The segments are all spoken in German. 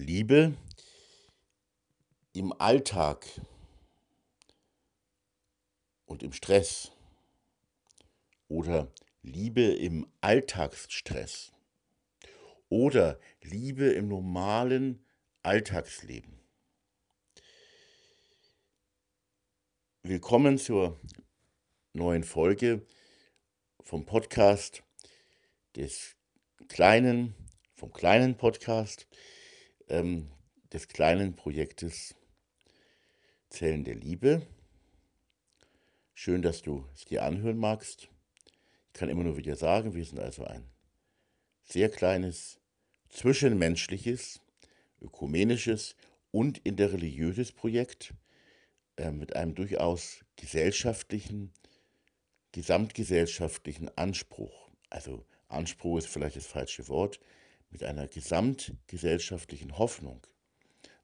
Liebe im Alltag und im Stress oder Liebe im Alltagsstress oder Liebe im normalen Alltagsleben. Willkommen zur neuen Folge vom Podcast des kleinen Projektes Zellen der Liebe. Schön, dass du es dir anhören magst. Ich kann immer nur wieder sagen, wir sind also ein sehr kleines, zwischenmenschliches, ökumenisches und interreligiöses Projekt mit einem durchaus gesamtgesellschaftlichen Anspruch. Also Anspruch ist vielleicht das falsche Wort, mit einer gesamtgesellschaftlichen Hoffnung.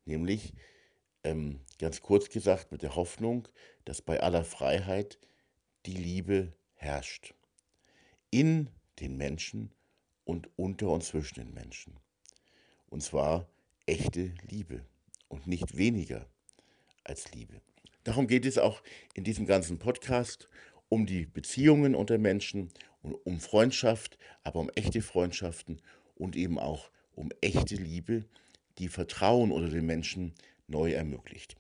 Nämlich, ganz kurz gesagt, mit der Hoffnung, dass bei aller Freiheit die Liebe herrscht. In den Menschen und unter und zwischen den Menschen. Und zwar echte Liebe und nicht weniger als Liebe. Darum geht es auch in diesem ganzen Podcast, um die Beziehungen unter Menschen und um Freundschaft, aber um echte Freundschaften und eben auch um echte Liebe, die Vertrauen unter den Menschen neu ermöglicht.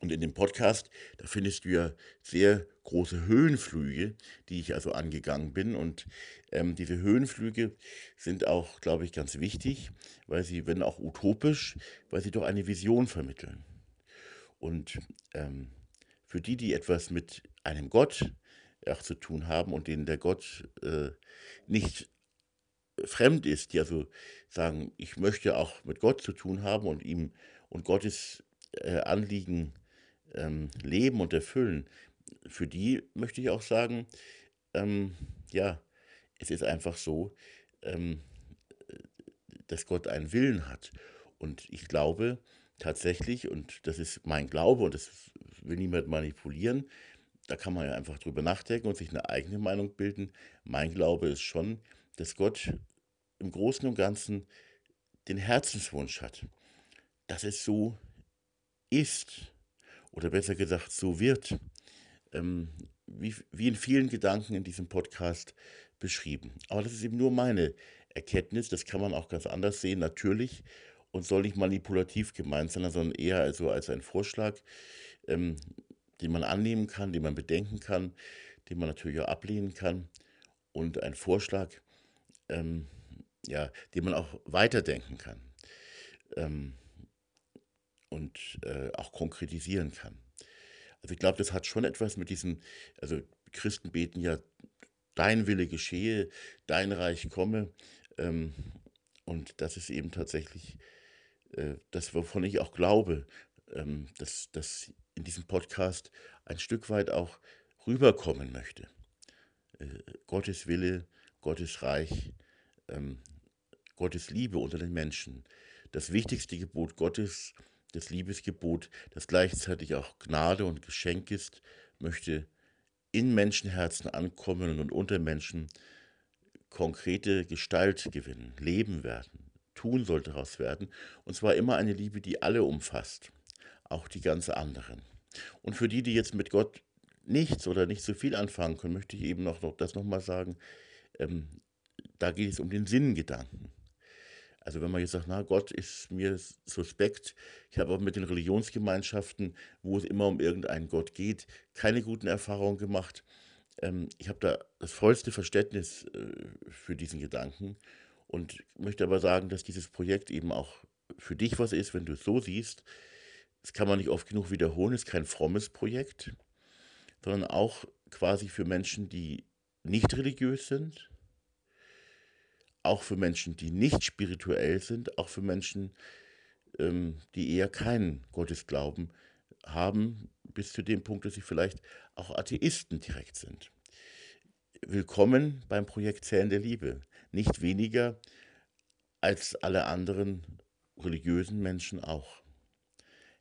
Und in dem Podcast, da findest du ja sehr große Höhenflüge, die ich also angegangen bin. Und diese Höhenflüge sind auch, glaube ich, ganz wichtig, weil sie, wenn auch utopisch, weil sie doch eine Vision vermitteln. Und für die etwas mit einem Gott auch zu tun haben und denen der Gott nicht fremd ist, die also sagen, ich möchte auch mit Gott zu tun haben und ihm und Gottes Anliegen leben und erfüllen, für die möchte ich auch sagen, es ist einfach so, dass Gott einen Willen hat. Und ich glaube tatsächlich, und das ist mein Glaube und das will niemand manipulieren, da kann man ja einfach drüber nachdenken und sich eine eigene Meinung bilden. Mein Glaube ist schon, dass Gott im Großen und Ganzen den Herzenswunsch hat, dass es so ist, oder besser gesagt, so wird, wie in vielen Gedanken in diesem Podcast beschrieben. Aber das ist eben nur meine Erkenntnis, das kann man auch ganz anders sehen, natürlich, und soll nicht manipulativ gemeint sein, sondern eher also als ein Vorschlag, den man annehmen kann, den man bedenken kann, den man natürlich auch ablehnen kann, und ein Vorschlag, den man auch weiterdenken kann und auch konkretisieren kann. Also ich glaube, das hat schon etwas mit diesem, also Christen beten ja, dein Wille geschehe, dein Reich komme, und das ist eben tatsächlich das, wovon ich auch glaube, dass in diesem Podcast ein Stück weit auch rüberkommen möchte. Gottes Wille, Gottes Reich, Gottes Liebe unter den Menschen. Das wichtigste Gebot Gottes, das Liebesgebot, das gleichzeitig auch Gnade und Geschenk ist, möchte in Menschenherzen ankommen und unter Menschen konkrete Gestalt gewinnen, Leben werden, tun soll daraus werden. Und zwar immer eine Liebe, die alle umfasst, auch die ganz anderen. Und für die jetzt mit Gott nichts oder nicht so viel anfangen können, möchte ich eben noch mal sagen, da geht es um den Sinngedanken. Also wenn man jetzt sagt, na, Gott ist mir suspekt, ich habe auch mit den Religionsgemeinschaften, wo es immer um irgendeinen Gott geht, keine guten Erfahrungen gemacht. Ich habe da das vollste Verständnis für diesen Gedanken und möchte aber sagen, dass dieses Projekt eben auch für dich was ist, wenn du es so siehst. Das kann man nicht oft genug wiederholen, es ist kein frommes Projekt, sondern auch quasi für Menschen, die nicht religiös sind, auch für Menschen, die nicht spirituell sind, auch für Menschen, die eher keinen Gottesglauben haben, bis zu dem Punkt, dass sie vielleicht auch Atheisten direkt sind. Willkommen beim Projekt Zellen der Liebe. Nicht weniger als alle anderen religiösen Menschen auch.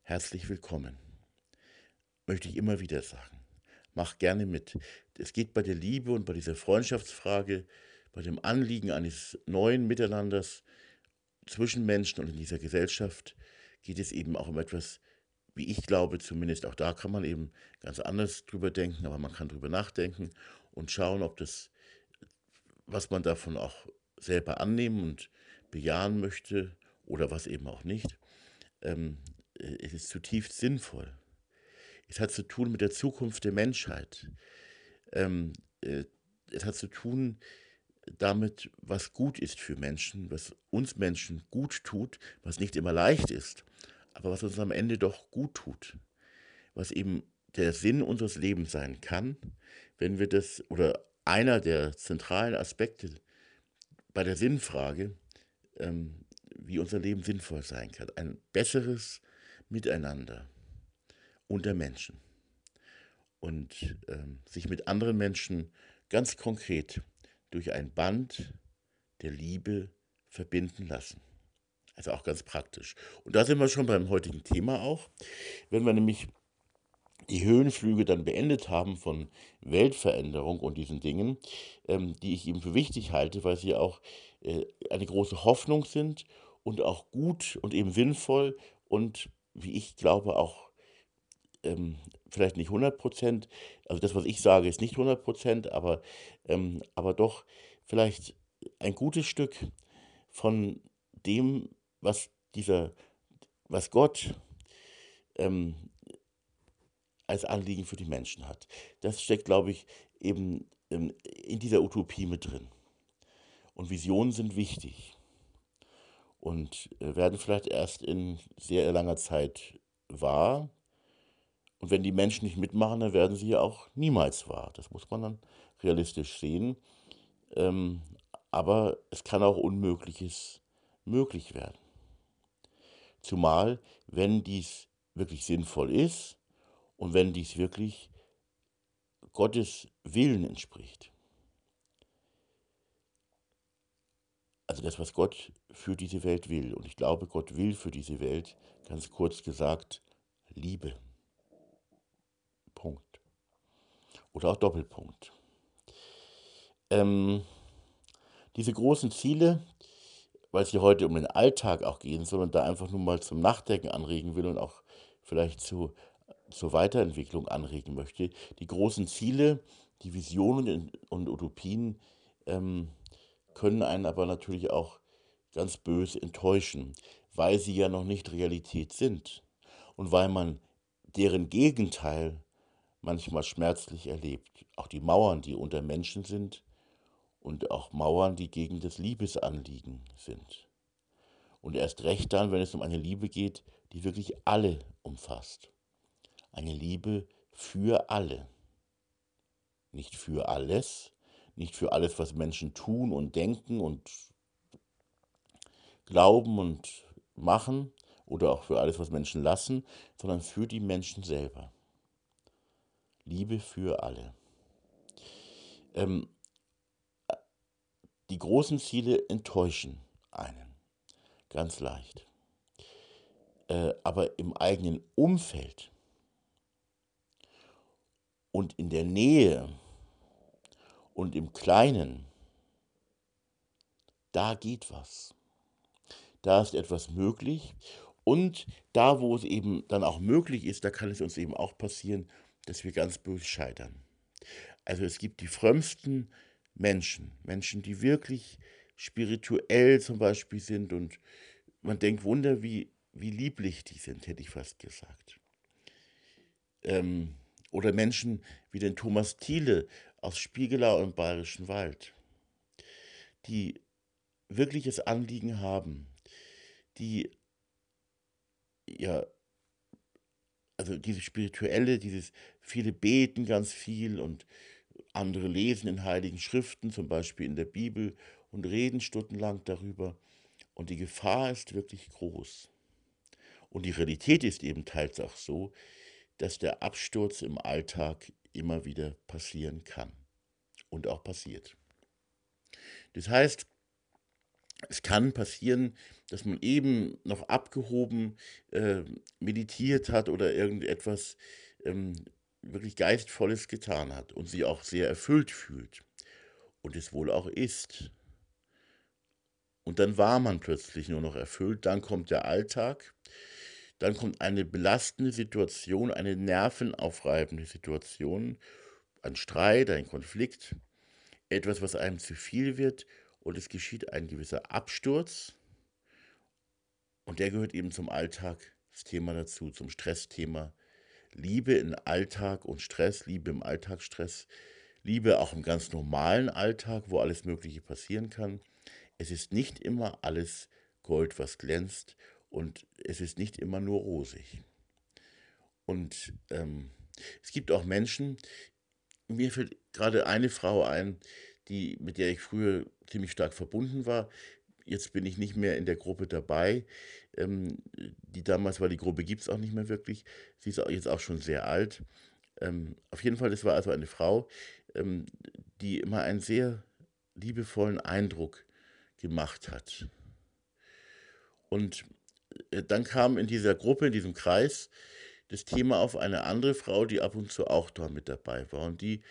Herzlich willkommen. Möchte ich immer wieder sagen. Mach gerne mit. Es geht bei der Liebe und bei dieser Freundschaftsfrage, bei dem Anliegen eines neuen Miteinanders zwischen Menschen und in dieser Gesellschaft geht es eben auch um etwas, wie ich glaube zumindest, auch da kann man eben ganz anders drüber denken, aber man kann drüber nachdenken und schauen, ob das, was man davon auch selber annehmen und bejahen möchte oder was eben auch nicht, es ist zutiefst sinnvoll. Es hat zu tun mit der Zukunft der Menschheit. Es hat zu tun damit, was gut ist für Menschen, was uns Menschen gut tut, was nicht immer leicht ist, aber was uns am Ende doch gut tut. Was eben der Sinn unseres Lebens sein kann, wenn wir das, oder einer der zentralen Aspekte bei der Sinnfrage, wie unser Leben sinnvoll sein kann. Ein besseres Miteinander unter Menschen und sich mit anderen Menschen ganz konkret durch ein Band der Liebe verbinden lassen. Also auch ganz praktisch. Und da sind wir schon beim heutigen Thema auch. Wenn wir nämlich die Höhenflüge dann beendet haben von Weltveränderung und diesen Dingen, die ich eben für wichtig halte, weil sie auch eine große Hoffnung sind und auch gut und eben sinnvoll und, wie ich glaube, auch vielleicht nicht 100%, also das, was ich sage, ist nicht 100%, aber doch vielleicht ein gutes Stück von dem, was Gott als Anliegen für die Menschen hat. Das steckt, glaube ich, eben in dieser Utopie mit drin. Und Visionen sind wichtig und werden vielleicht erst in sehr langer Zeit wahr. Und wenn die Menschen nicht mitmachen, dann werden sie ja auch niemals wahr. Das muss man dann realistisch sehen. Aber es kann auch Unmögliches möglich werden. Zumal, wenn dies wirklich sinnvoll ist und wenn dies wirklich Gottes Willen entspricht. Also das, was Gott für diese Welt will. Und ich glaube, Gott will für diese Welt, ganz kurz gesagt, Liebe. Punkt. Oder auch Doppelpunkt. Diese großen Ziele, weil es hier heute um den Alltag auch gehen soll und da einfach nur mal zum Nachdenken anregen will und auch vielleicht zur Weiterentwicklung anregen möchte, die großen Ziele, die Visionen und Utopien können einen aber natürlich auch ganz böse enttäuschen, weil sie ja noch nicht Realität sind und weil man deren Gegenteil manchmal schmerzlich erlebt. Auch die Mauern, die unter Menschen sind und auch Mauern, die gegen das Liebesanliegen sind. Und erst recht dann, wenn es um eine Liebe geht, die wirklich alle umfasst. Eine Liebe für alle. Nicht für alles, nicht für alles, was Menschen tun und denken und glauben und machen oder auch für alles, was Menschen lassen, sondern für die Menschen selber. Liebe für alle. Die großen Ziele enttäuschen einen, ganz leicht. Aber im eigenen Umfeld und in der Nähe und im Kleinen, da geht was. Da ist etwas möglich. Und da, wo es eben dann auch möglich ist, da kann es uns eben auch passieren, dass wir ganz böse scheitern. Also es gibt die frömmsten Menschen, die wirklich spirituell zum Beispiel sind und man denkt, Wunder, wie lieblich die sind, hätte ich fast gesagt. Oder Menschen wie den Thomas Thiele aus Spiegelau im Bayerischen Wald, die wirkliches Anliegen haben, die ja, also dieses Spirituelle, dieses viele beten ganz viel und andere lesen in heiligen Schriften, zum Beispiel in der Bibel, und reden stundenlang darüber. Und die Gefahr ist wirklich groß. Und die Realität ist eben teils auch so, dass der Absturz im Alltag immer wieder passieren kann. Und auch passiert. Das heißt, es kann passieren, dass man eben noch abgehoben meditiert hat oder irgendetwas wirklich Geistvolles getan hat und sich auch sehr erfüllt fühlt und es wohl auch ist. Und dann war man plötzlich nur noch erfüllt. Dann kommt der Alltag. Dann kommt eine belastende Situation, eine nervenaufreibende Situation, ein Streit, ein Konflikt, etwas, was einem zu viel wird, und es geschieht ein gewisser Absturz, und der gehört eben zum Alltagsthema dazu, zum Stressthema. Liebe im Alltag und Stress, Liebe im Alltagsstress, Liebe auch im ganz normalen Alltag, wo alles Mögliche passieren kann. Es ist nicht immer alles Gold, was glänzt. Und es ist nicht immer nur rosig. Und es gibt auch Menschen, mir fällt gerade eine Frau ein, mit der ich früher ziemlich stark verbunden war. Jetzt bin ich nicht mehr in der Gruppe dabei. Die damals war, die Gruppe gibt es auch nicht mehr wirklich. Sie ist jetzt auch schon sehr alt. Auf jeden Fall, das war also eine Frau, die immer einen sehr liebevollen Eindruck gemacht hat. Und dann kam in dieser Gruppe, in diesem Kreis, das Thema auf eine andere Frau, die ab und zu auch da mit dabei war. Und die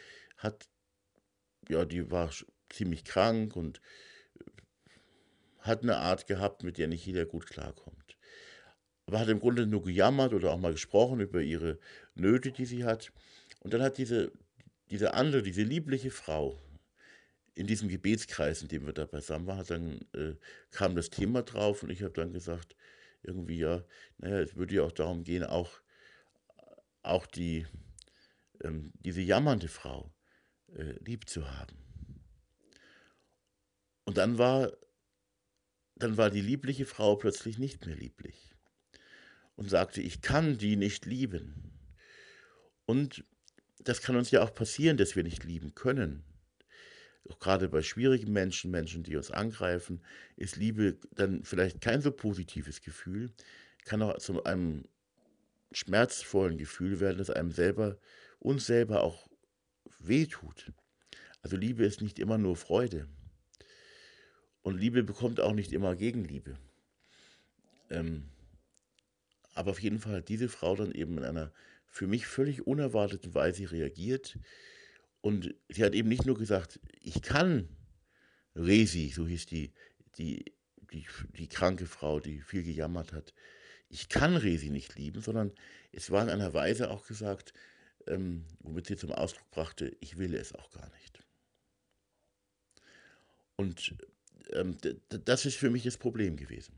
war ziemlich krank und hat eine Art gehabt, mit der nicht jeder gut klarkommt. Aber hat im Grunde nur gejammert oder auch mal gesprochen über ihre Nöte, die sie hat. Und dann hat diese andere, diese liebliche Frau in diesem Gebetskreis, in dem wir da beisammen waren, kam das Thema drauf, und ich habe dann gesagt, irgendwie, es würde ja auch darum gehen, auch diese jammernde Frau lieb zu haben. Und dann war die liebliche Frau plötzlich nicht mehr lieblich und sagte, ich kann die nicht lieben. Und das kann uns ja auch passieren, dass wir nicht lieben können. Auch gerade bei schwierigen Menschen, die uns angreifen, ist Liebe dann vielleicht kein so positives Gefühl, kann auch zu einem schmerzvollen Gefühl werden, das einem uns selber auch wehtut. Also Liebe ist nicht immer nur Freude. Und Liebe bekommt auch nicht immer Gegenliebe. Aber auf jeden Fall hat diese Frau dann eben in einer für mich völlig unerwarteten Weise reagiert. Und sie hat eben nicht nur gesagt, ich kann Resi, so hieß die kranke Frau, die viel gejammert hat, ich kann Resi nicht lieben, sondern es war in einer Weise auch gesagt, womit sie zum Ausdruck brachte, ich will es auch gar nicht. Und das ist für mich das Problem gewesen.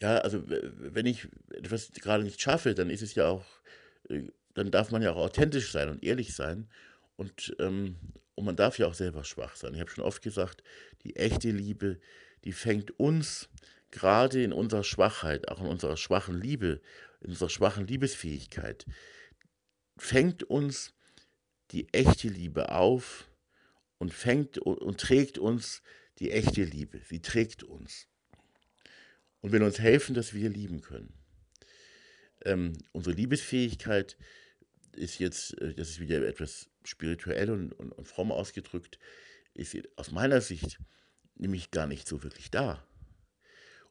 Ja, also wenn ich etwas gerade nicht schaffe, dann ist es ja auch... Dann darf man ja auch authentisch sein und ehrlich sein, und man darf ja auch selber schwach sein. Ich habe schon oft gesagt, die echte Liebe, die fängt uns gerade in unserer Schwachheit, auch in unserer schwachen Liebe, in unserer schwachen Liebesfähigkeit, fängt uns die echte Liebe auf und trägt uns die echte Liebe. Sie trägt uns und will uns helfen, dass wir lieben können. Unsere Liebesfähigkeit ist jetzt, das ist wieder etwas spirituell und fromm ausgedrückt, ist aus meiner Sicht nämlich gar nicht so wirklich da.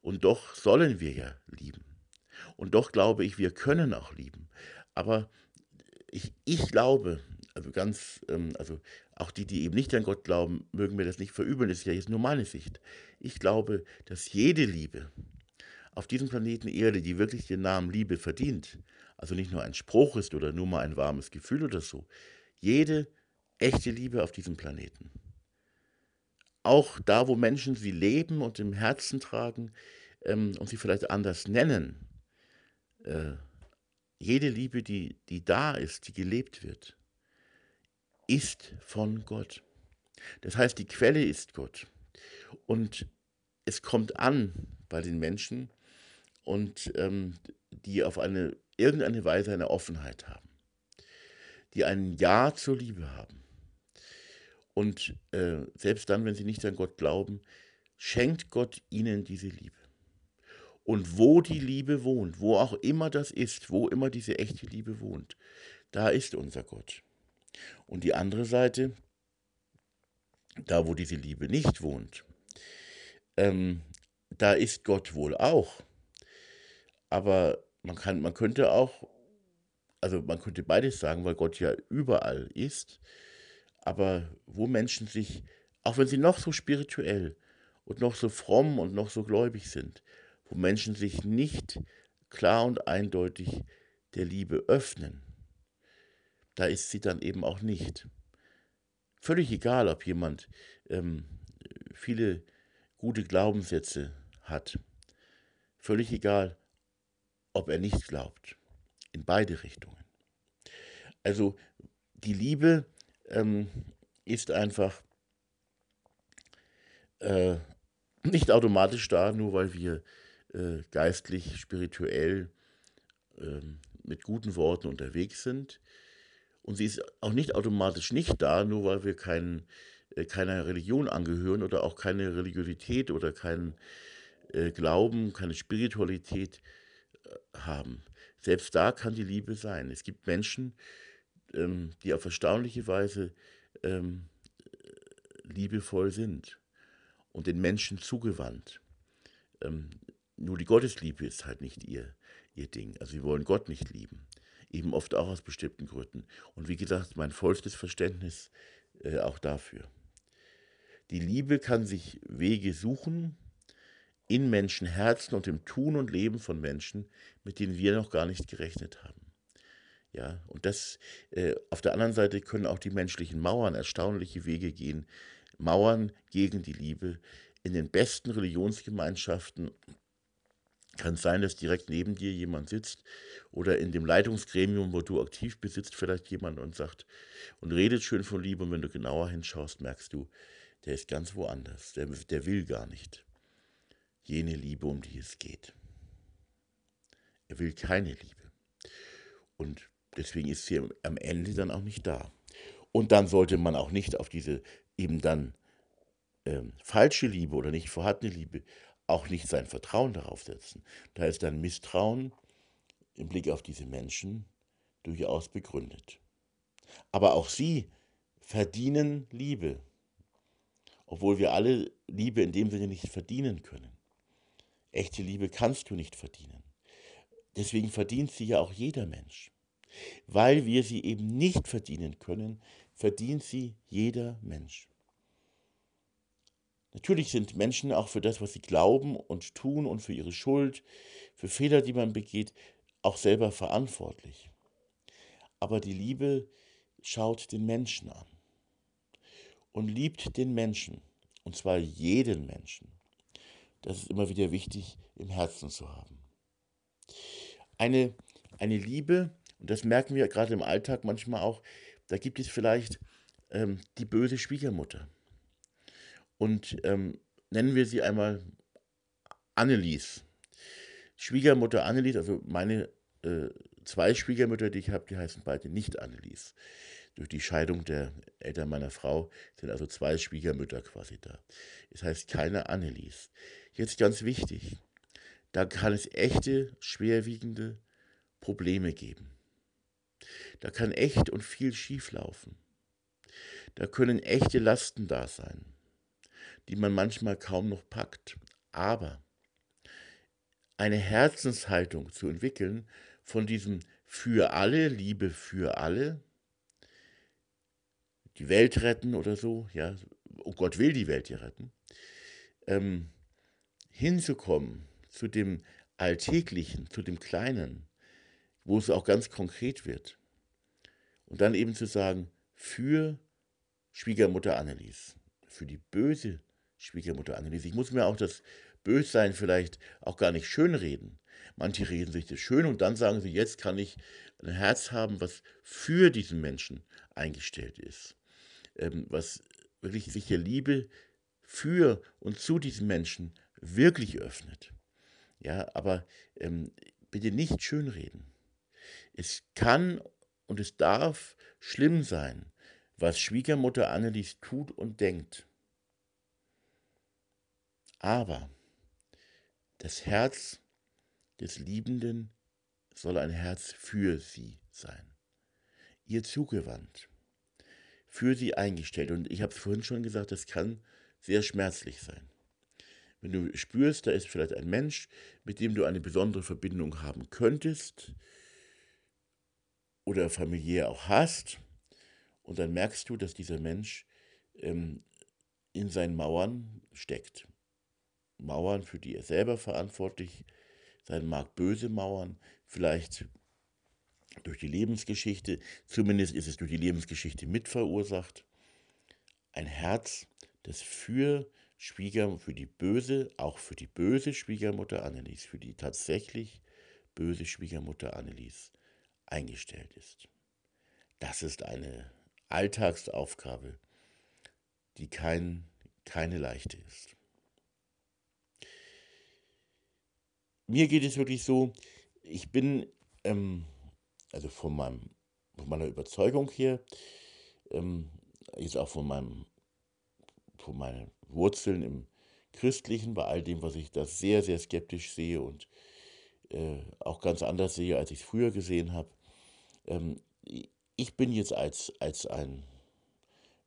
Und doch sollen wir ja lieben. Und doch glaube ich, wir können auch lieben. Aber ich glaube, also auch die eben nicht an Gott glauben, mögen mir das nicht verübeln, das ist ja jetzt nur meine Sicht. Ich glaube, dass jede Liebe auf diesem Planeten Erde, die wirklich den Namen Liebe verdient, also nicht nur ein Spruch ist oder nur mal ein warmes Gefühl oder so, jede echte Liebe auf diesem Planeten, auch da, wo Menschen sie leben und im Herzen tragen und sie vielleicht anders nennen, jede Liebe, die da ist, die gelebt wird, ist von Gott. Das heißt, die Quelle ist Gott. Und es kommt an bei den Menschen, und die auf irgendeine Weise eine Offenheit haben, die ein Ja zur Liebe haben. Und selbst dann, wenn sie nicht an Gott glauben, schenkt Gott ihnen diese Liebe. Und wo die Liebe wohnt, wo auch immer das ist, wo immer diese echte Liebe wohnt, da ist unser Gott. Und die andere Seite, da wo diese Liebe nicht wohnt, da ist Gott wohl auch, aber man könnte beides sagen, weil Gott ja überall ist, aber wo Menschen sich, auch wenn sie noch so spirituell und noch so fromm und noch so gläubig sind, wo Menschen sich nicht klar und eindeutig der Liebe öffnen. Da ist sie dann eben auch nicht. Völlig egal, ob jemand viele gute Glaubenssätze hat. Völlig egal, ob er nicht glaubt. In beide Richtungen. Also die Liebe ist einfach nicht automatisch da, nur weil wir geistlich, spirituell mit guten Worten unterwegs sind. Und sie ist auch nicht automatisch nicht da, nur weil wir keiner Religion angehören oder auch keine Religiosität oder keinen Glauben, keine Spiritualität haben. Selbst da kann die Liebe sein. Es gibt Menschen, die auf erstaunliche Weise liebevoll sind und den Menschen zugewandt. Nur die Gottesliebe ist halt nicht ihr Ding. Also sie wollen Gott nicht lieben. Eben oft auch aus bestimmten Gründen. Und wie gesagt, mein vollstes Verständnis auch dafür. Die Liebe kann sich Wege suchen in Menschenherzen und im Tun und Leben von Menschen, mit denen wir noch gar nicht gerechnet haben. Ja, und das auf der anderen Seite können auch die menschlichen Mauern erstaunliche Wege gehen. Mauern gegen die Liebe. In den besten Religionsgemeinschaften kann es sein, dass direkt neben dir jemand sitzt oder in dem Leitungsgremium, wo du aktiv bist, sitzt vielleicht jemand und sagt und redet schön von Liebe. Und wenn du genauer hinschaust, merkst du, der ist ganz woanders. Der will gar nicht jene Liebe, um die es geht. Er will keine Liebe. Und deswegen ist sie am Ende dann auch nicht da. Und dann sollte man auch nicht auf diese eben dann falsche Liebe oder nicht vorhandene Liebe auch nicht sein Vertrauen darauf setzen. Da ist dann Misstrauen im Blick auf diese Menschen durchaus begründet. Aber auch sie verdienen Liebe, obwohl wir alle Liebe in dem Sinne nicht verdienen können. Echte Liebe kannst du nicht verdienen. Deswegen verdient sie ja auch jeder Mensch. Weil wir sie eben nicht verdienen können, verdient sie jeder Mensch. Natürlich sind Menschen auch für das, was sie glauben und tun und für ihre Schuld, für Fehler, die man begeht, auch selber verantwortlich. Aber die Liebe schaut den Menschen an und liebt den Menschen, und zwar jeden Menschen. Das ist immer wieder wichtig im Herzen zu haben. Eine Liebe, und das merken wir gerade im Alltag manchmal auch, da gibt es vielleicht die böse Schwiegermutter. Und nennen wir sie einmal Annelies. Schwiegermutter Annelies, also meine zwei Schwiegermütter, die ich habe, die heißen beide nicht Annelies. Durch die Scheidung der Eltern meiner Frau sind also zwei Schwiegermütter quasi da. Es heißt keine Annelies. Jetzt ganz wichtig, da kann es echte, schwerwiegende Probleme geben. Da kann echt und viel schief laufen. Da können echte Lasten da sein, die man manchmal kaum noch packt. Aber eine Herzenshaltung zu entwickeln von diesem für alle, Liebe für alle, die Welt retten oder so, ja, und Gott will die Welt ja retten, hinzukommen zu dem Alltäglichen, zu dem Kleinen, wo es auch ganz konkret wird. Und dann eben zu sagen, für Schwiegermutter Annelies, für die böse Schwiegermutter Annelies. Ich muss mir auch das Bössein vielleicht auch gar nicht schönreden. Manche reden sich das schön und dann sagen sie, jetzt kann ich ein Herz haben, was für diesen Menschen eingestellt ist. Was wirklich sich der Liebe für und zu diesem Menschen wirklich öffnet. Ja, aber bitte nicht schönreden. Es kann und es darf schlimm sein, was Schwiegermutter Annelies tut und denkt. Aber das Herz des Liebenden soll ein Herz für sie sein. Ihr zugewandt, für sie eingestellt. Und ich habe es vorhin schon gesagt, das kann sehr schmerzlich sein. Wenn du spürst, da ist vielleicht ein Mensch, mit dem du eine besondere Verbindung haben könntest oder familiär auch hast, und dann merkst du, dass dieser Mensch in seinen Mauern steckt, Mauern, für die er selber verantwortlich sein mag, böse Mauern, vielleicht durch die Lebensgeschichte, zumindest ist es durch die Lebensgeschichte mitverursacht. Ein Herz, das für die böse Schwiegermutter Annelies, für die tatsächlich böse Schwiegermutter Annelies eingestellt ist. Das ist eine Alltagsaufgabe, die keine leichte ist. Mir geht es wirklich so, ich bin, also von meiner Überzeugung her, jetzt auch von meinen Wurzeln im Christlichen, bei all dem, was ich da sehr, sehr skeptisch sehe und auch ganz anders sehe, als ich es früher gesehen habe. Ich bin jetzt als ein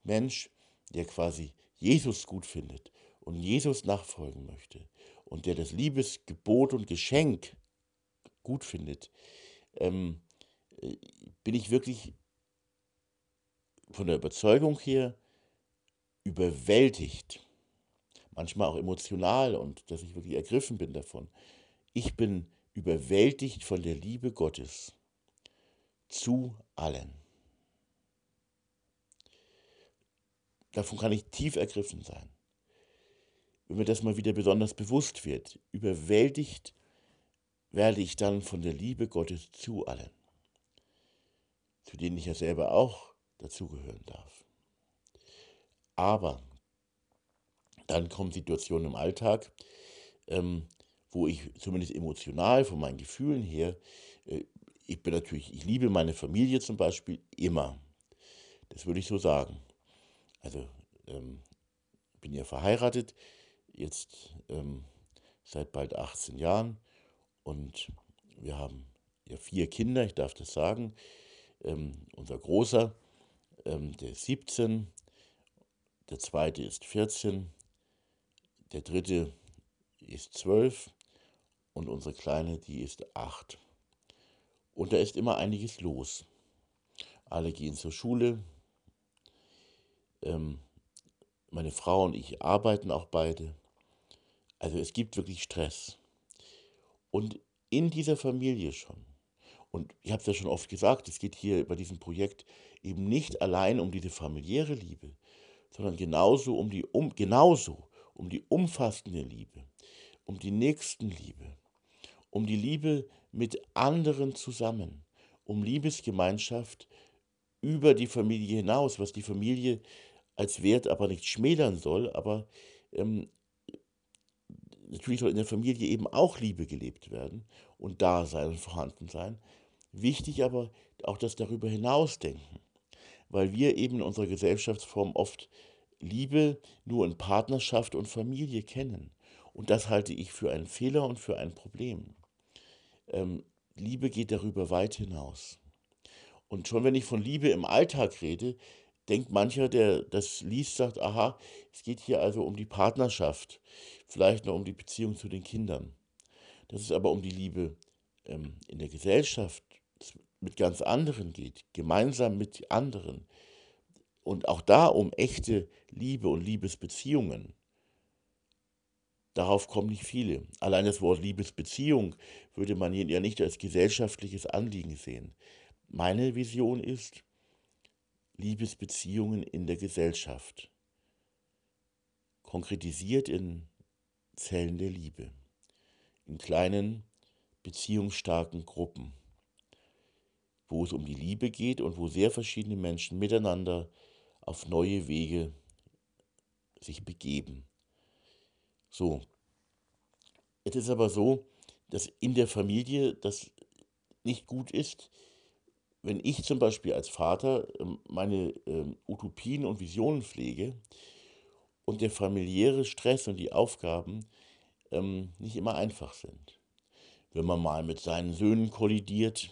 Mensch, der quasi Jesus gut findet und Jesus nachfolgen möchte und der das Liebesgebot und Geschenk gut findet, bin ich wirklich von der Überzeugung her überwältigt, manchmal auch emotional, und dass ich wirklich ergriffen bin davon. Ich bin überwältigt von der Liebe Gottes zu allen. Davon kann ich tief ergriffen sein. Wenn mir das mal wieder besonders bewusst wird, überwältigt werde ich dann von der Liebe Gottes zu allen, zu denen ich ja selber auch dazugehören darf. Aber dann kommen Situationen im Alltag, wo ich zumindest emotional von meinen Gefühlen her, ich liebe meine Familie zum Beispiel immer. Das würde ich so sagen. Also bin ja verheiratet, jetzt seit bald 18 Jahren, und wir haben ja 4 Kinder, ich darf das sagen. Unser Großer, der ist 17. Der zweite ist 14, der dritte ist 12 und unsere Kleine, die ist 8. Und da ist immer einiges los. Alle gehen zur Schule. Meine Frau und ich arbeiten auch beide. Also es gibt wirklich Stress. Und in dieser Familie schon. Und ich habe es ja schon oft gesagt, es geht hier bei diesem Projekt eben nicht allein um diese familiäre Liebe, sondern genauso um die umfassende Liebe, um die Nächstenliebe, um die Liebe mit anderen zusammen, um Liebesgemeinschaft über die Familie hinaus, was die Familie als Wert aber nicht schmälern soll, aber natürlich soll in der Familie eben auch Liebe gelebt werden und da sein und vorhanden sein. Wichtig aber auch das darüber hinausdenken, weil wir eben in unserer Gesellschaftsform oft Liebe nur in Partnerschaft und Familie kennen. Und das halte ich für einen Fehler und für ein Problem. Liebe geht darüber weit hinaus. Und schon wenn ich von Liebe im Alltag rede, denkt mancher, der das liest, sagt, aha, es geht hier also um die Partnerschaft, vielleicht noch um die Beziehung zu den Kindern. Dass es aber um die Liebe in der Gesellschaft mit ganz anderen geht, gemeinsam mit anderen. Und auch da um echte Liebe und Liebesbeziehungen. Darauf kommen nicht viele. Allein das Wort Liebesbeziehung würde man ja nicht als gesellschaftliches Anliegen sehen. Meine Vision ist Liebesbeziehungen in der Gesellschaft. Konkretisiert in Zellen der Liebe. In kleinen, beziehungsstarken Gruppen, wo es um die Liebe geht und wo sehr verschiedene Menschen miteinander auf neue Wege sich begeben. So, es ist aber so, dass in der Familie das nicht gut ist, wenn ich zum Beispiel als Vater meine Utopien und Visionen pflege und der familiäre Stress und die Aufgaben nicht immer einfach sind. Wenn man mal mit seinen Söhnen kollidiert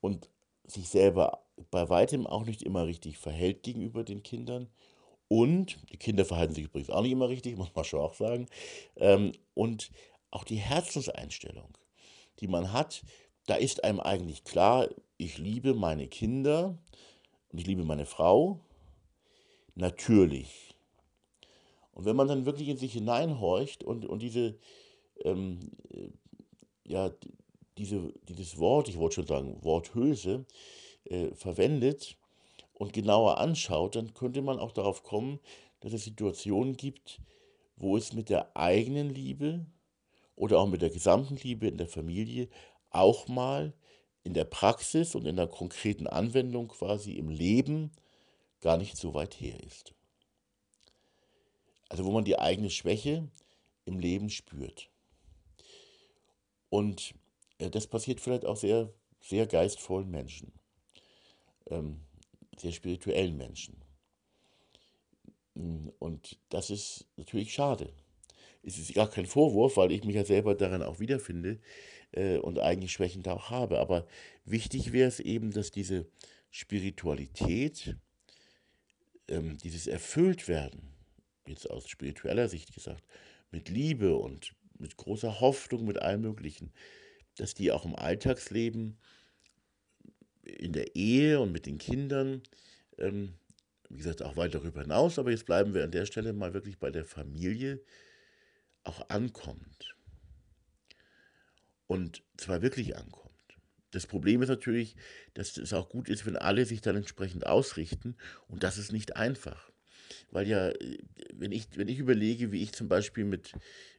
und sich selber bei weitem auch nicht immer richtig verhält gegenüber den Kindern. Und die Kinder verhalten sich übrigens auch nicht immer richtig, muss man schon auch sagen. Und auch die Herzenseinstellung, die man hat, da ist einem eigentlich klar, ich liebe meine Kinder und ich liebe meine Frau, natürlich. Und wenn man dann wirklich in sich hineinhorcht und diese, ja, dieses Wort, ich wollte schon sagen, Worthülse, verwendet und genauer anschaut, dann könnte man auch darauf kommen, dass es Situationen gibt, wo es mit der eigenen Liebe oder auch mit der gesamten Liebe in der Familie auch mal in der Praxis und in der konkreten Anwendung quasi im Leben gar nicht so weit her ist. Also wo man die eigene Schwäche im Leben spürt. Und das passiert vielleicht auch sehr, sehr geistvollen Menschen, sehr spirituellen Menschen. Und das ist natürlich schade. Es ist gar kein Vorwurf, weil ich mich ja selber daran auch wiederfinde und eigene Schwächen da auch habe. Aber wichtig wäre es eben, dass diese Spiritualität, dieses Erfülltwerden, jetzt aus spiritueller Sicht gesagt, mit Liebe und mit großer Hoffnung, mit allem Möglichen, dass die auch im Alltagsleben, in der Ehe und mit den Kindern, wie gesagt, auch weit darüber hinaus, aber jetzt bleiben wir an der Stelle mal wirklich bei der Familie, auch ankommt. Und zwar wirklich ankommt. Das Problem ist natürlich, dass es auch gut ist, wenn alle sich dann entsprechend ausrichten, und das ist nicht einfach. Weil ja, wenn ich überlege, wie ich zum Beispiel mit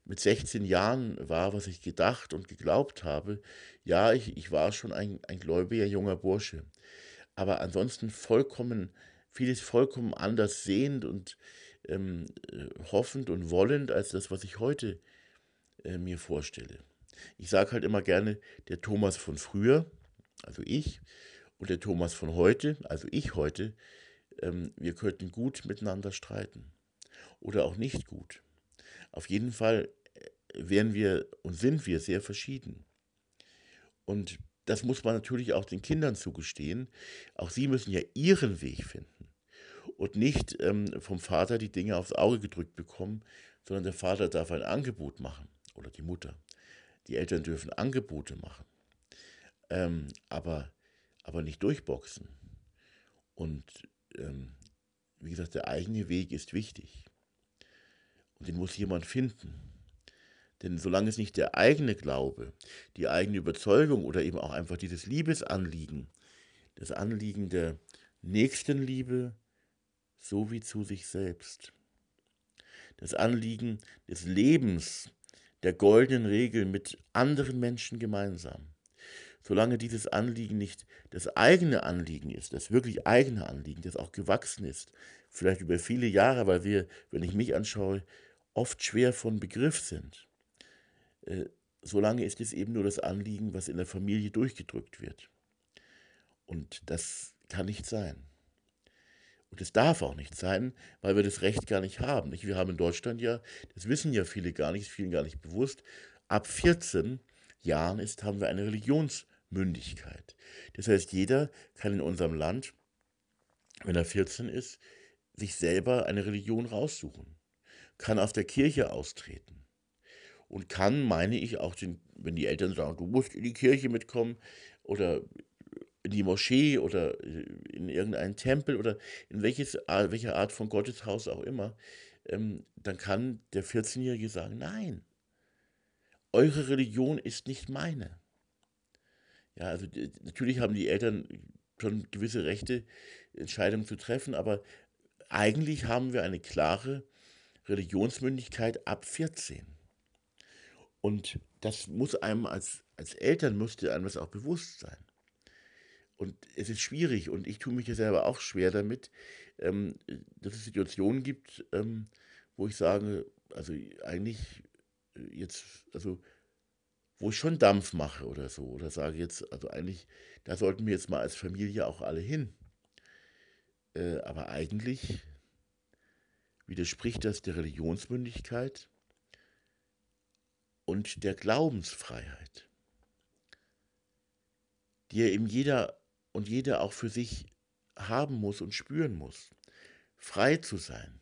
16 Jahren war, was ich gedacht und geglaubt habe, ja, ich war schon ein gläubiger junger Bursche, aber ansonsten vieles vollkommen anders sehend und hoffend und wollend als das, was ich heute mir vorstelle. Ich sage halt immer gerne, der Thomas von früher, also ich, und der Thomas von heute, also ich heute, wir könnten gut miteinander streiten oder auch nicht gut. Auf jeden Fall wären wir und sind wir sehr verschieden. Und das muss man natürlich auch den Kindern zugestehen. Auch sie müssen ja ihren Weg finden und nicht vom Vater die Dinge aufs Auge gedrückt bekommen, sondern der Vater darf ein Angebot machen oder die Mutter. Die Eltern dürfen Angebote machen, aber nicht durchboxen. Und wie gesagt, der eigene Weg ist wichtig und den muss jemand finden. Denn solange es nicht der eigene Glaube, die eigene Überzeugung oder eben auch einfach dieses Liebesanliegen, das Anliegen der Nächstenliebe sowie zu sich selbst, das Anliegen des Lebens, der goldenen Regel mit anderen Menschen gemeinsam, solange dieses Anliegen nicht das eigene Anliegen ist, das wirklich eigene Anliegen, das auch gewachsen ist, vielleicht über viele Jahre, weil wir, wenn ich mich anschaue, oft schwer von Begriff sind, solange ist es eben nur das Anliegen, was in der Familie durchgedrückt wird. Und das kann nicht sein. Und es darf auch nicht sein, weil wir das Recht gar nicht haben. Wir haben in Deutschland ja, das wissen ja viele gar nicht, ist vielen gar nicht bewusst, ab 14 Jahren haben wir eine Religionsmündigkeit. Das heißt, jeder kann in unserem Land, wenn er 14 ist, sich selber eine Religion raussuchen, kann aus der Kirche austreten und kann, meine ich, auch, wenn die Eltern sagen, du musst in die Kirche mitkommen oder in die Moschee oder in irgendeinen Tempel oder in welche Art von Gotteshaus auch immer, dann kann der 14-Jährige sagen, nein, eure Religion ist nicht meine. Ja, also natürlich haben die Eltern schon gewisse Rechte, Entscheidungen zu treffen, aber eigentlich haben wir eine klare Religionsmündigkeit ab 14. Und das muss einem als Eltern, müsste einem das auch bewusst sein. Und es ist schwierig und ich tue mich ja selber auch schwer damit, dass es Situationen gibt, wo ich sage, also eigentlich jetzt, also wo ich schon Dampf mache oder so, oder sage jetzt, also eigentlich, da sollten wir jetzt mal als Familie auch alle hin. Aber eigentlich widerspricht das der Religionsmündigkeit und der Glaubensfreiheit, die ja eben jeder und jede auch für sich haben muss und spüren muss, frei zu sein.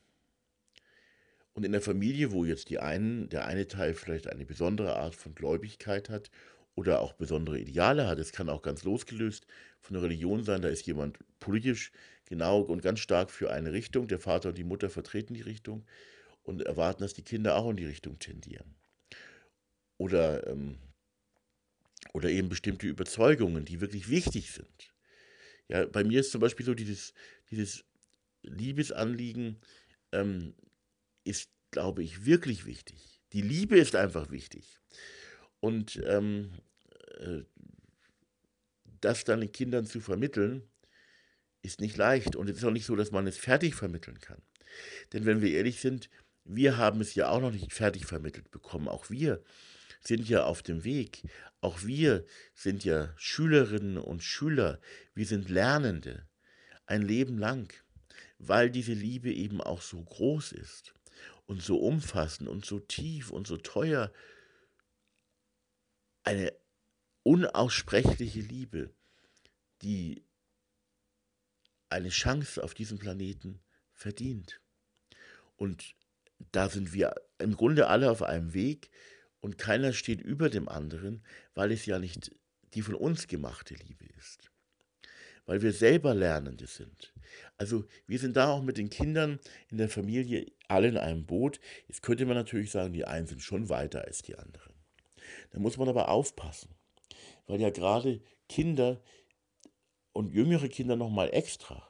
Und in der Familie, wo jetzt der eine Teil vielleicht eine besondere Art von Gläubigkeit hat oder auch besondere Ideale hat, es kann auch ganz losgelöst von der Religion sein, da ist jemand politisch genau und ganz stark für eine Richtung, der Vater und die Mutter vertreten die Richtung und erwarten, dass die Kinder auch in die Richtung tendieren. Oder eben bestimmte Überzeugungen, die wirklich wichtig sind. Ja, bei mir ist zum Beispiel so dieses Liebesanliegen ist, glaube ich, wirklich wichtig. Die Liebe ist einfach wichtig. Und das dann den Kindern zu vermitteln, ist nicht leicht. Und es ist auch nicht so, dass man es fertig vermitteln kann. Denn wenn wir ehrlich sind, wir haben es ja auch noch nicht fertig vermittelt bekommen. Auch wir sind ja auf dem Weg. Auch wir sind ja Schülerinnen und Schüler. Wir sind Lernende. Ein Leben lang. Weil diese Liebe eben auch so groß ist. Und so umfassend und so tief und so teuer. Eine unaussprechliche Liebe, die eine Chance auf diesem Planeten verdient. Und da sind wir im Grunde alle auf einem Weg und keiner steht über dem anderen, weil es ja nicht die von uns gemachte Liebe ist. Weil wir selber Lernende sind. Also wir sind da auch mit den Kindern in der Familie alle in einem Boot. Jetzt könnte man natürlich sagen, die einen sind schon weiter als die anderen. Da muss man aber aufpassen, weil ja gerade Kinder und jüngere Kinder nochmal extra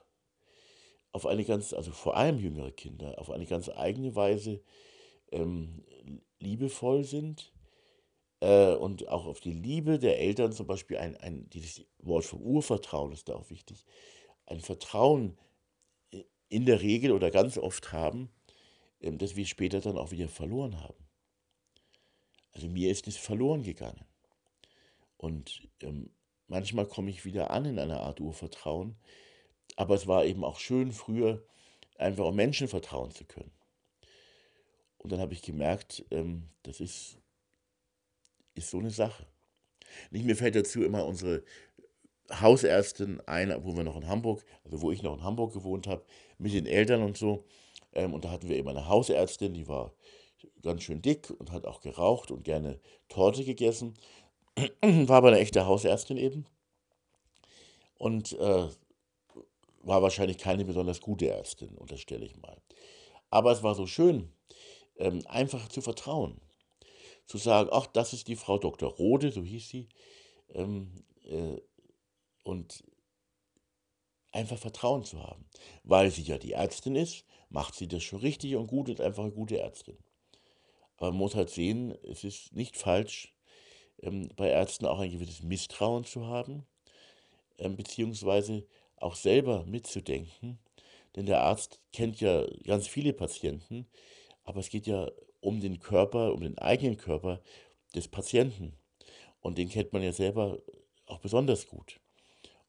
auf eine ganz, also vor allem jüngere Kinder, auf eine ganz eigene Weise liebevoll sind und auch auf die Liebe der Eltern zum Beispiel, dieses Wort vom Urvertrauen ist da auch wichtig, ein Vertrauen in der Regel oder ganz oft haben, das wir später dann auch wieder verloren haben. Also mir ist es verloren gegangen. Und manchmal komme ich wieder an in einer Art Urvertrauen, aber es war eben auch schön, früher einfach auch Menschen vertrauen zu können. Und dann habe ich gemerkt, das ist so eine Sache. Nicht, mir fällt dazu immer unsere Hausärztin ein, wo ich noch in Hamburg gewohnt habe, mit den Eltern und so. Und da hatten wir eben eine Hausärztin, die war ganz schön dick und hat auch geraucht und gerne Torte gegessen. War aber eine echte Hausärztin eben. Und war wahrscheinlich keine besonders gute Ärztin, unterstelle ich mal. Aber es war so schön, einfach zu vertrauen. Zu sagen, ach, das ist die Frau Dr. Rode, so hieß sie. Und einfach Vertrauen zu haben. Weil sie ja die Ärztin ist, macht sie das schon richtig und gut und ist einfach eine gute Ärztin. Aber man muss halt sehen, es ist nicht falsch, bei Ärzten auch ein gewisses Misstrauen zu haben, beziehungsweise auch selber mitzudenken, denn der Arzt kennt ja ganz viele Patienten, aber es geht ja um den Körper, um den eigenen Körper des Patienten und den kennt man ja selber auch besonders gut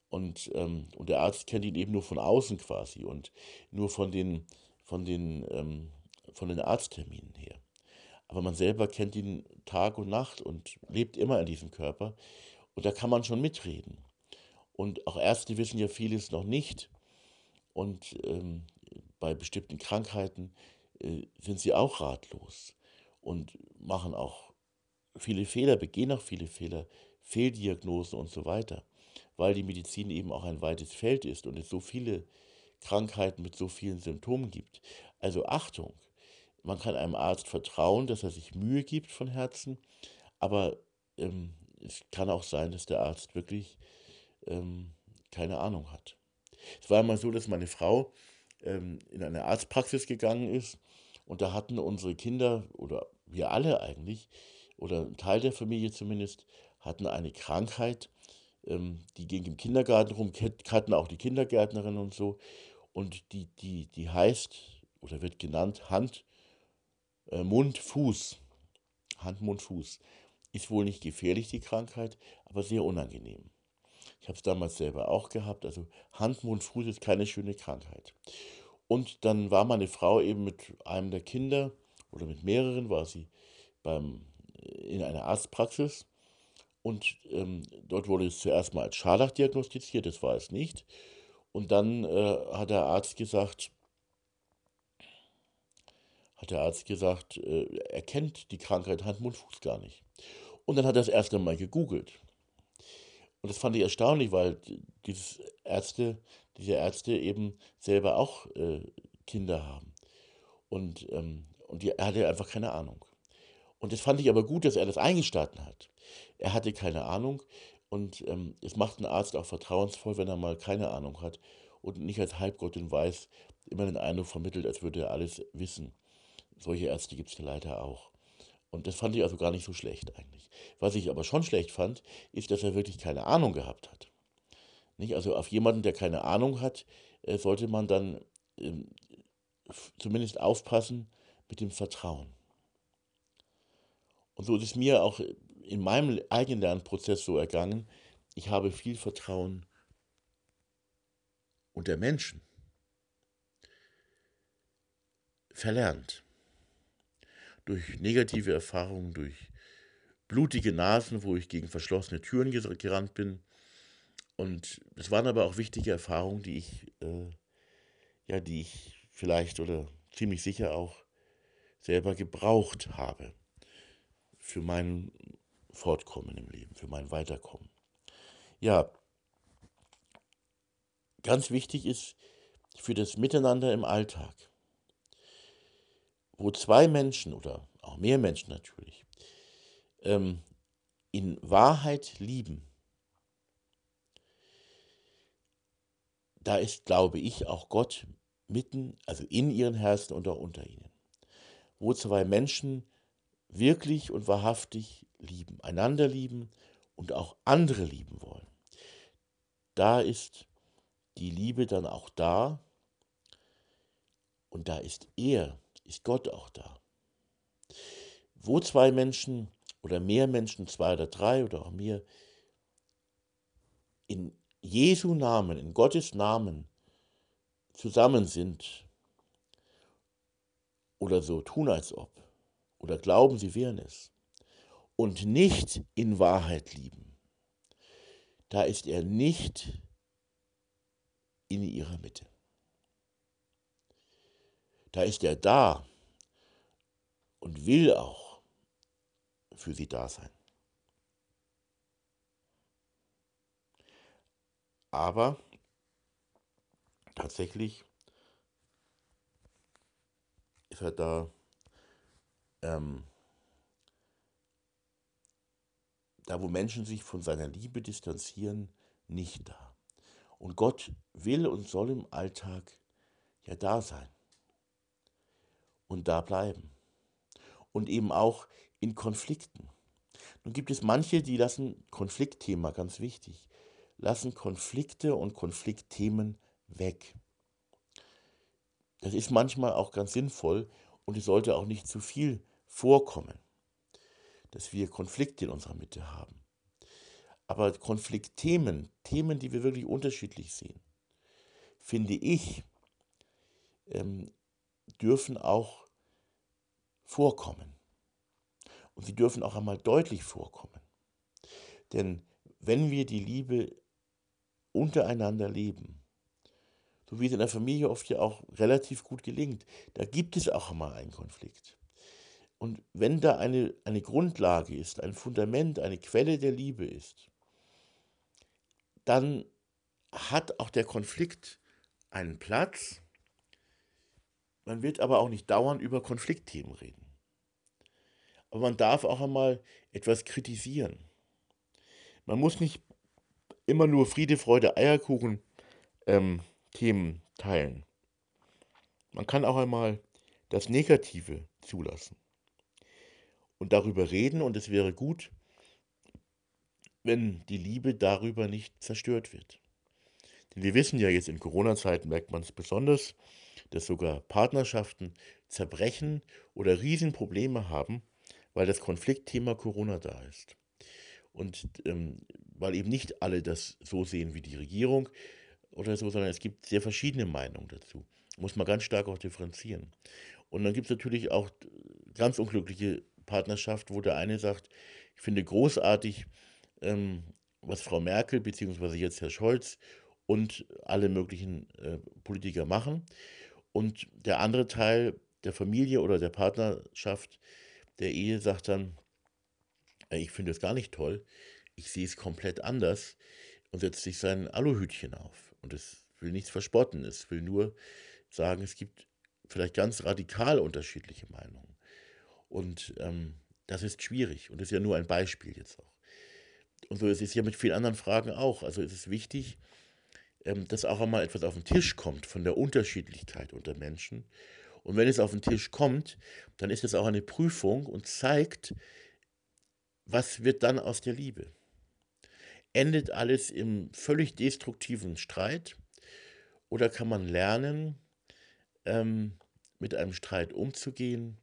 und der Arzt kennt ihn eben nur von außen quasi und nur von den Arztterminen her, aber man selber kennt ihn Tag und Nacht und lebt immer in diesem Körper und da kann man schon mitreden. Und auch Ärzte wissen ja vieles noch nicht und bei bestimmten Krankheiten sind sie auch ratlos und machen auch viele Fehler, begehen auch viele Fehler, Fehldiagnosen und so weiter, weil die Medizin eben auch ein weites Feld ist und es so viele Krankheiten mit so vielen Symptomen gibt. Also Achtung, man kann einem Arzt vertrauen, dass er sich Mühe gibt von Herzen, aber es kann auch sein, dass der Arzt wirklich keine Ahnung hat. Es war einmal so, dass meine Frau in eine Arztpraxis gegangen ist und da hatten unsere Kinder oder wir alle eigentlich oder ein Teil der Familie zumindest hatten eine Krankheit, die ging im Kindergarten rum, hatten auch die Kindergärtnerin und so und die heißt oder wird genannt Hand-Mund-Fuß. Ist wohl nicht gefährlich, die Krankheit, aber sehr unangenehm. Ich habe es damals selber auch gehabt, also Hand, Mund, Fuß ist keine schöne Krankheit. Und dann war meine Frau eben mit einem der Kinder oder mit mehreren war sie in einer Arztpraxis und dort wurde es zuerst mal als Scharlach diagnostiziert, das war es nicht. Und dann hat der Arzt gesagt, er kennt die Krankheit Hand, Mund, Fuß gar nicht. Und dann hat er das erste Mal gegoogelt. Und das fand ich erstaunlich, weil diese Ärzte eben selber auch Kinder haben. Und Und er hatte einfach keine Ahnung. Und das fand ich aber gut, dass er das eingestanden hat. Er hatte keine Ahnung. Und es macht einen Arzt auch vertrauensvoll, wenn er mal keine Ahnung hat und nicht als Halbgott in Weiß immer den Eindruck vermittelt, als würde er alles wissen. Solche Ärzte gibt es ja leider auch. Und das fand ich also gar nicht so schlecht eigentlich. Was ich aber schon schlecht fand, ist, dass er wirklich keine Ahnung gehabt hat. Nicht? Also auf jemanden, der keine Ahnung hat, sollte man dann zumindest aufpassen mit dem Vertrauen. Und so ist es mir auch in meinem eigenen Lernprozess so ergangen, ich habe viel Vertrauen unter Menschen verlernt. Durch negative Erfahrungen, durch blutige Nasen, wo ich gegen verschlossene Türen gerannt bin. Und es waren aber auch wichtige Erfahrungen, die ich vielleicht oder ziemlich sicher auch selber gebraucht habe für meinen Fortkommen im Leben, für mein Weiterkommen. Ja, ganz wichtig ist für das Miteinander im Alltag, wo zwei Menschen oder auch mehr Menschen natürlich in Wahrheit lieben, da ist, glaube ich, auch Gott mitten, also in ihren Herzen und auch unter ihnen. Wo zwei Menschen wirklich und wahrhaftig lieben, einander lieben und auch andere lieben wollen. Da ist die Liebe dann auch da und da ist Gott auch da. Wo zwei Menschen oder mehr Menschen, zwei oder drei oder auch mehr, in Jesu Namen, in Gottes Namen zusammen sind oder so tun als ob oder glauben, sie wären es, und nicht in Wahrheit lieben, da ist er nicht in ihrer Mitte. Da ist er da und will auch für sie da sein. Aber tatsächlich ist er da, da wo Menschen sich von seiner Liebe distanzieren, nicht da. Und Gott will und soll im Alltag ja da sein und da bleiben und eben auch in Konflikten. Nun gibt es manche, die lassen Konfliktthema, ganz wichtig, lassen Konflikte und Konfliktthemen weg. Das ist manchmal auch ganz sinnvoll und es sollte auch nicht zu viel vorkommen, dass wir Konflikte in unserer Mitte haben. Aber Konfliktthemen, Themen, die wir wirklich unterschiedlich sehen, finde ich, dürfen auch vorkommen. Und sie dürfen auch einmal deutlich vorkommen. Denn wenn wir die Liebe untereinander leben, so wie es in der Familie oft ja auch relativ gut gelingt, da gibt es auch einmal einen Konflikt. Und wenn da eine Grundlage ist, ein Fundament, eine Quelle der Liebe ist, dann hat auch der Konflikt einen Platz. Man wird aber auch nicht dauernd über Konfliktthemen reden. Aber man darf auch einmal etwas kritisieren. Man muss nicht immer nur Friede, Freude, Eierkuchen Themen teilen. Man kann auch einmal das Negative zulassen und darüber reden, und es wäre gut, wenn die Liebe darüber nicht zerstört wird. Denn wir wissen ja jetzt, in Corona-Zeiten merkt man es besonders, dass sogar Partnerschaften zerbrechen oder Riesenprobleme haben, weil das Konfliktthema Corona da ist. Und weil eben nicht alle das so sehen wie die Regierung oder so, sondern es gibt sehr verschiedene Meinungen dazu. Muss man ganz stark auch differenzieren. Und dann gibt es natürlich auch ganz unglückliche Partnerschaft, wo der eine sagt, ich finde großartig, was Frau Merkel bzw. jetzt Herr Scholz und alle möglichen Politiker machen, und der andere Teil der Familie oder der Partnerschaft, der Ehe, sagt dann, ich finde das gar nicht toll, ich sehe es komplett anders, und setzt sich sein Aluhütchen auf. Und es will nichts verspotten, es will nur sagen, es gibt vielleicht ganz radikal unterschiedliche Meinungen. Und das ist schwierig und ist ja nur ein Beispiel jetzt auch. Und so ist es ja mit vielen anderen Fragen auch. Also es ist wichtig, dass auch einmal etwas auf den Tisch kommt von der Unterschiedlichkeit unter Menschen. Und wenn es auf den Tisch kommt, dann ist es auch eine Prüfung und zeigt, was wird dann aus der Liebe? Endet alles im völlig destruktiven Streit? Oder kann man lernen, mit einem Streit umzugehen,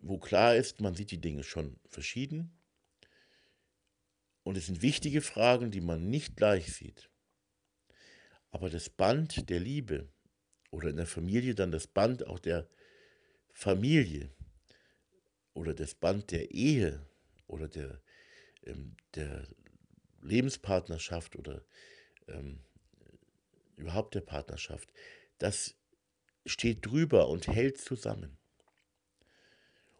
wo klar ist, man sieht die Dinge schon verschieden. Und es sind wichtige Fragen, die man nicht gleich sieht. Aber das Band der Liebe oder in der Familie dann das Band auch der Familie oder das Band der Ehe oder der Lebenspartnerschaft oder überhaupt der Partnerschaft, das steht drüber und hält zusammen.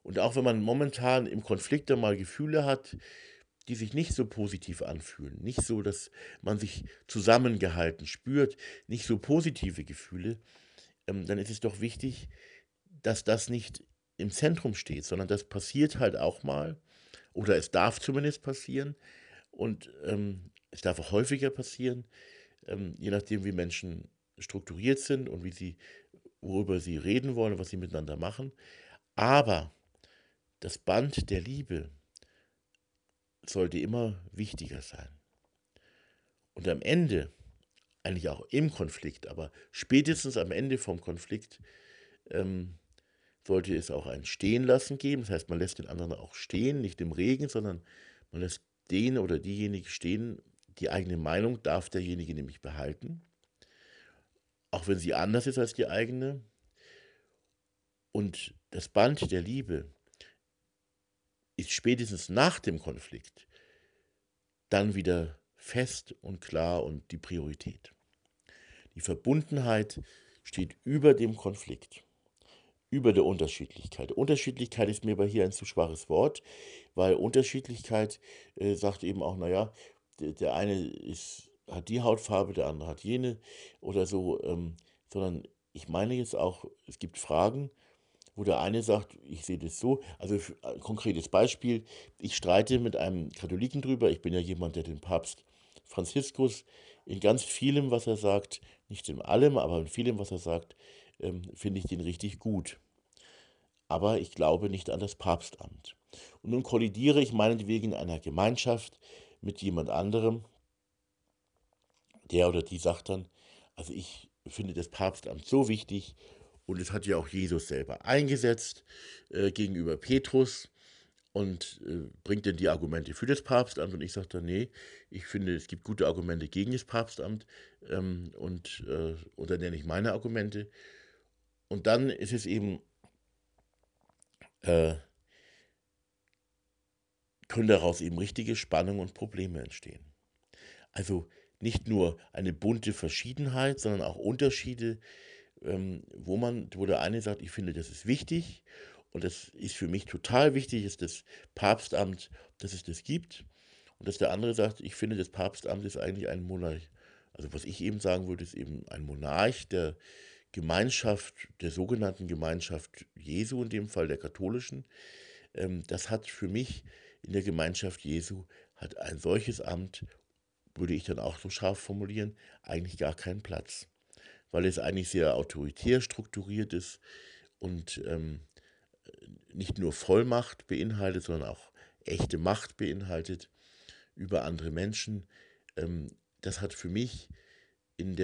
Und auch wenn man momentan im Konflikt einmal Gefühle hat, die sich nicht so positiv anfühlen, nicht so, dass man sich zusammengehalten spürt, nicht so positive Gefühle, dann ist es doch wichtig, dass das nicht im Zentrum steht, sondern das passiert halt auch mal, oder es darf zumindest passieren und es darf auch häufiger passieren, je nachdem, wie Menschen strukturiert sind und worüber sie reden wollen, was sie miteinander machen. Aber das Band der Liebe sollte immer wichtiger sein. Und am Ende, eigentlich auch im Konflikt, aber spätestens am Ende vom Konflikt, sollte es auch ein Stehenlassen geben. Das heißt, man lässt den anderen auch stehen, nicht im Regen, sondern man lässt den oder diejenige stehen. Die eigene Meinung darf derjenige nämlich behalten, auch wenn sie anders ist als die eigene. Und das Band der Liebe ist spätestens nach dem Konflikt dann wieder fest und klar und die Priorität. Die Verbundenheit steht über dem Konflikt, über der Unterschiedlichkeit. Unterschiedlichkeit ist mir aber hier ein zu schwaches Wort, weil Unterschiedlichkeit sagt eben auch, naja, der eine hat die Hautfarbe, der andere hat jene oder so, sondern ich meine jetzt auch, es gibt Fragen, wo der eine sagt, ich sehe das so. Also ein konkretes Beispiel, ich streite mit einem Katholiken drüber, ich bin ja jemand, der den Papst Franziskus in ganz vielem, was er sagt, nicht in allem, aber in vielem, was er sagt, finde ich den richtig gut. Aber ich glaube nicht an das Papstamt. Und nun kollidiere ich meinetwegen in einer Gemeinschaft mit jemand anderem, der oder die sagt dann, also ich finde das Papstamt so wichtig, und es hat ja auch Jesus selber eingesetzt gegenüber Petrus und bringt dann die Argumente für das Papstamt. Und ich sage dann, nee, ich finde, es gibt gute Argumente gegen das Papstamt und dann nenne ich meine Argumente. Und dann ist es eben, können daraus eben richtige Spannungen und Probleme entstehen. Also nicht nur eine bunte Verschiedenheit, sondern auch Unterschiede, wo der eine sagt, ich finde, das ist wichtig und das ist für mich total wichtig, ist das Papstamt, dass es das gibt, und dass der andere sagt, ich finde, das Papstamt ist eigentlich ein Monarch, also was ich eben sagen würde, ist eben ein Monarch der Gemeinschaft, der sogenannten Gemeinschaft Jesu, in dem Fall der katholischen. Das hat für mich in der Gemeinschaft Jesu, hat ein solches Amt, würde ich dann auch so scharf formulieren, eigentlich gar keinen Platz, weil es eigentlich sehr autoritär strukturiert ist und nicht nur Vollmacht beinhaltet, sondern auch echte Macht beinhaltet über andere Menschen. Das hat für mich in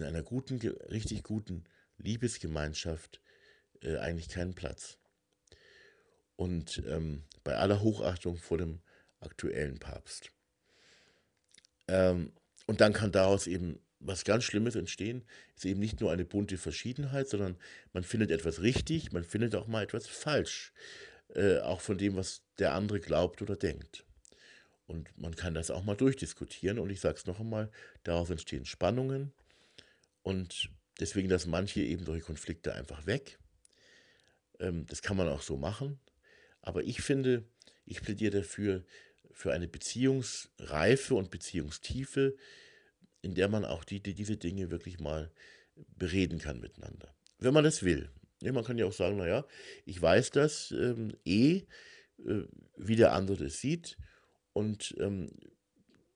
einer guten, richtig guten Liebesgemeinschaft eigentlich keinen Platz. Und bei aller Hochachtung vor dem aktuellen Papst. Und dann kann daraus eben was ganz Schlimmes entstehen, ist eben nicht nur eine bunte Verschiedenheit, sondern man findet etwas richtig, man findet auch mal etwas falsch, auch von dem, was der andere glaubt oder denkt. Und man kann das auch mal durchdiskutieren, und ich sage es noch einmal, daraus entstehen Spannungen, und deswegen lassen manche eben solche Konflikte einfach weg. Das kann man auch so machen, aber ich finde, ich plädiere dafür, für eine Beziehungsreife und Beziehungstiefe, in der man auch diese Dinge wirklich mal bereden kann miteinander. Wenn man das will. Ja, man kann ja auch sagen, naja, ich weiß das wie der andere das sieht und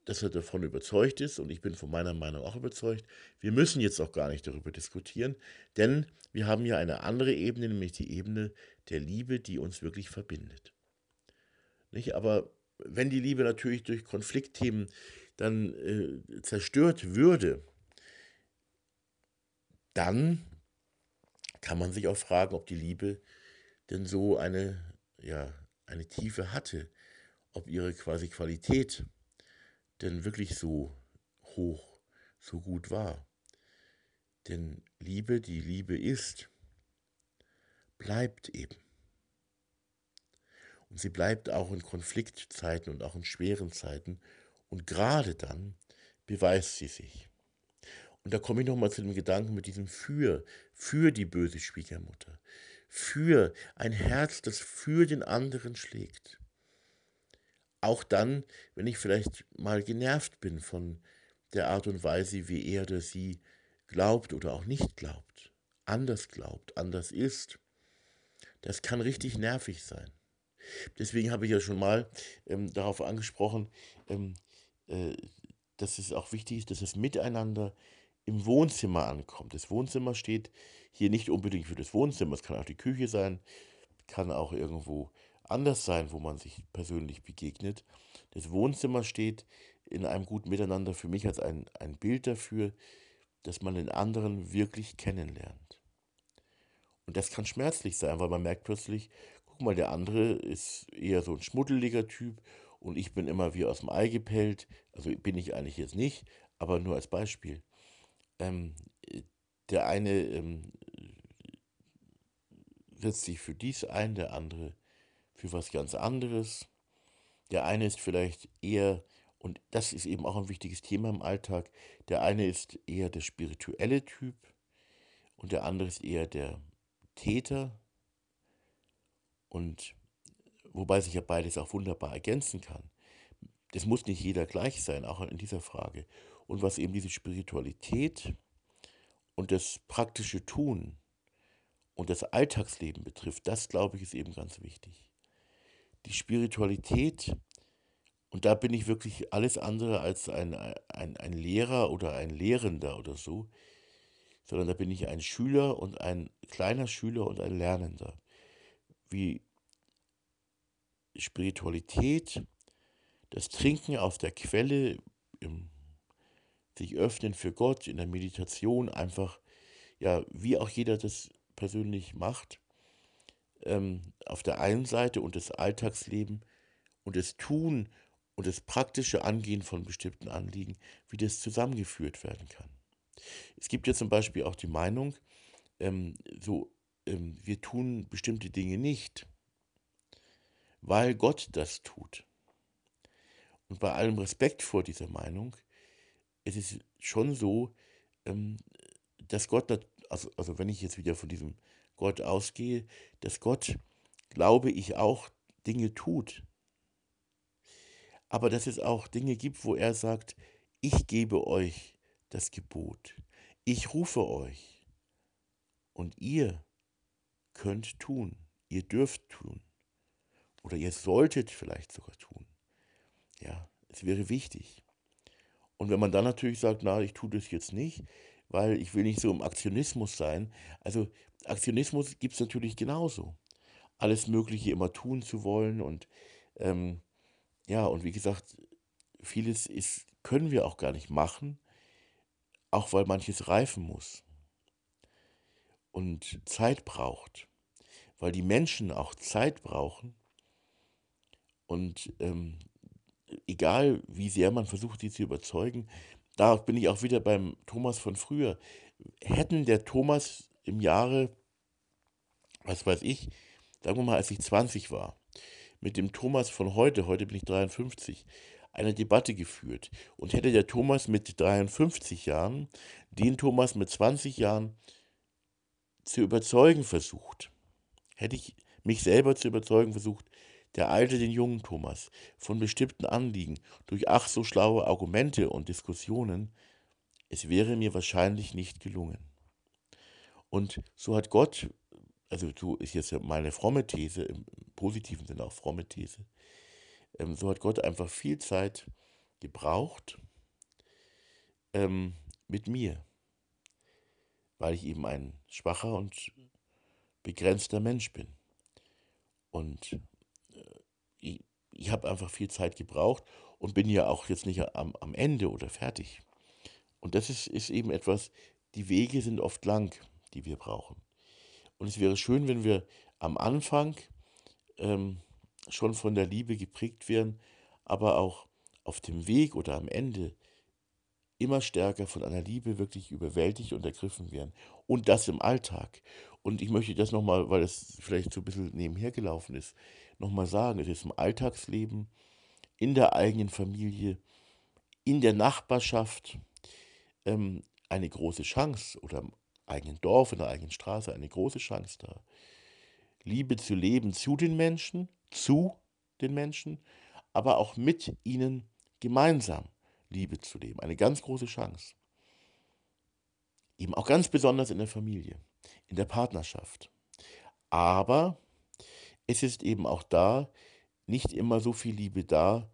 dass er davon überzeugt ist und ich bin von meiner Meinung auch überzeugt. Wir müssen jetzt auch gar nicht darüber diskutieren, denn wir haben ja eine andere Ebene, nämlich die Ebene der Liebe, die uns wirklich verbindet. Nicht? Aber wenn die Liebe natürlich durch Konfliktthemen dann zerstört würde, dann kann man sich auch fragen, ob die Liebe denn so eine Tiefe hatte, ob ihre quasi Qualität denn wirklich so hoch, so gut war. Denn Liebe, die Liebe ist, bleibt eben. Und sie bleibt auch in Konfliktzeiten und auch in schweren Zeiten. Und gerade dann beweist sie sich. Und da komme ich nochmal zu dem Gedanken mit diesem für die böse Schwiegermutter, für ein Herz, das für den anderen schlägt. Auch dann, wenn ich vielleicht mal genervt bin von der Art und Weise, wie er oder sie glaubt oder auch nicht glaubt, anders ist. Das kann richtig nervig sein. Deswegen habe ich ja schon mal darauf angesprochen, dass es auch wichtig ist, dass das Miteinander im Wohnzimmer ankommt. Das Wohnzimmer steht hier nicht unbedingt für das Wohnzimmer, es kann auch die Küche sein, kann auch irgendwo anders sein, wo man sich persönlich begegnet. Das Wohnzimmer steht in einem guten Miteinander für mich als ein Bild dafür, dass man den anderen wirklich kennenlernt. Und das kann schmerzlich sein, weil man merkt plötzlich, guck mal, der andere ist eher so ein schmuddeliger Typ und ich bin immer wie aus dem Ei gepellt, also bin ich eigentlich jetzt nicht, aber nur als Beispiel. Der eine setzt sich für dies ein, der andere für was ganz anderes. Der eine ist vielleicht eher, und das ist eben auch ein wichtiges Thema im Alltag, der eine ist eher der spirituelle Typ und der andere ist eher der Täter. Und wobei sich ja beides auch wunderbar ergänzen kann. Das muss nicht jeder gleich sein, auch in dieser Frage. Und was eben diese Spiritualität und das praktische Tun und das Alltagsleben betrifft, das, glaube ich, ist eben ganz wichtig. Die Spiritualität, und da bin ich wirklich alles andere als ein Lehrer oder ein Lehrender oder so, sondern da bin ich ein Schüler und ein kleiner Schüler und ein Lernender. Wie Spiritualität, das Trinken aus der Quelle, sich öffnen für Gott, in der Meditation, einfach, ja, wie auch jeder das persönlich macht, auf der einen Seite und das Alltagsleben und das Tun und das praktische Angehen von bestimmten Anliegen, wie das zusammengeführt werden kann. Es gibt ja zum Beispiel auch die Meinung, wir tun bestimmte Dinge nicht, weil Gott das tut. Und bei allem Respekt vor dieser Meinung, es ist schon so, dass Gott, also wenn ich jetzt wieder von diesem Gott ausgehe, dass Gott, glaube ich, auch Dinge tut. Aber dass es auch Dinge gibt, wo er sagt, ich gebe euch das Gebot, ich rufe euch und ihr könnt tun, ihr dürft tun oder ihr solltet vielleicht sogar tun. Ja, es wäre wichtig. Und wenn man dann natürlich sagt, na, ich tue das jetzt nicht, weil ich will nicht so im Aktionismus sein. Also Aktionismus gibt es natürlich genauso. Alles Mögliche immer tun zu wollen und und wie gesagt, vieles können wir auch gar nicht machen, auch weil manches reifen muss und Zeit braucht, weil die Menschen auch Zeit brauchen und egal wie sehr man versucht, sie zu überzeugen, da bin ich auch wieder beim Thomas von früher. Hätten der Thomas im Jahre, was weiß ich, sagen wir mal, als ich 20 war, mit dem Thomas von heute bin ich 53, eine Debatte geführt und hätte der Thomas mit 53 Jahren den Thomas mit 20 Jahren zu überzeugen versucht, hätte ich mich selber zu überzeugen versucht, der Alte den jungen Thomas von bestimmten Anliegen durch ach so schlaue Argumente und Diskussionen, es wäre mir wahrscheinlich nicht gelungen. Und so hat Gott, also so ist jetzt meine fromme These, im positiven Sinne auch fromme These, so hat Gott einfach viel Zeit gebraucht mit mir, weil ich eben ein schwacher und begrenzter Mensch bin. Und ich habe einfach viel Zeit gebraucht und bin ja auch jetzt nicht am Ende oder fertig. Und das ist eben etwas, die Wege sind oft lang, die wir brauchen. Und es wäre schön, wenn wir am Anfang schon von der Liebe geprägt wären, aber auch auf dem Weg oder am Ende immer stärker von einer Liebe wirklich überwältigt und ergriffen werden. Und das im Alltag. Und ich möchte das nochmal, weil das vielleicht so ein bisschen nebenher gelaufen ist, nochmal sagen, es ist im Alltagsleben, in der eigenen Familie, in der Nachbarschaft eine große Chance, oder im eigenen Dorf, in der eigenen Straße eine große Chance da. Liebe zu leben zu den Menschen, aber auch mit ihnen gemeinsam Liebe zu leben. Eine ganz große Chance. Eben auch ganz besonders in der Familie, in der Partnerschaft. Aber es ist eben auch da nicht immer so viel Liebe da,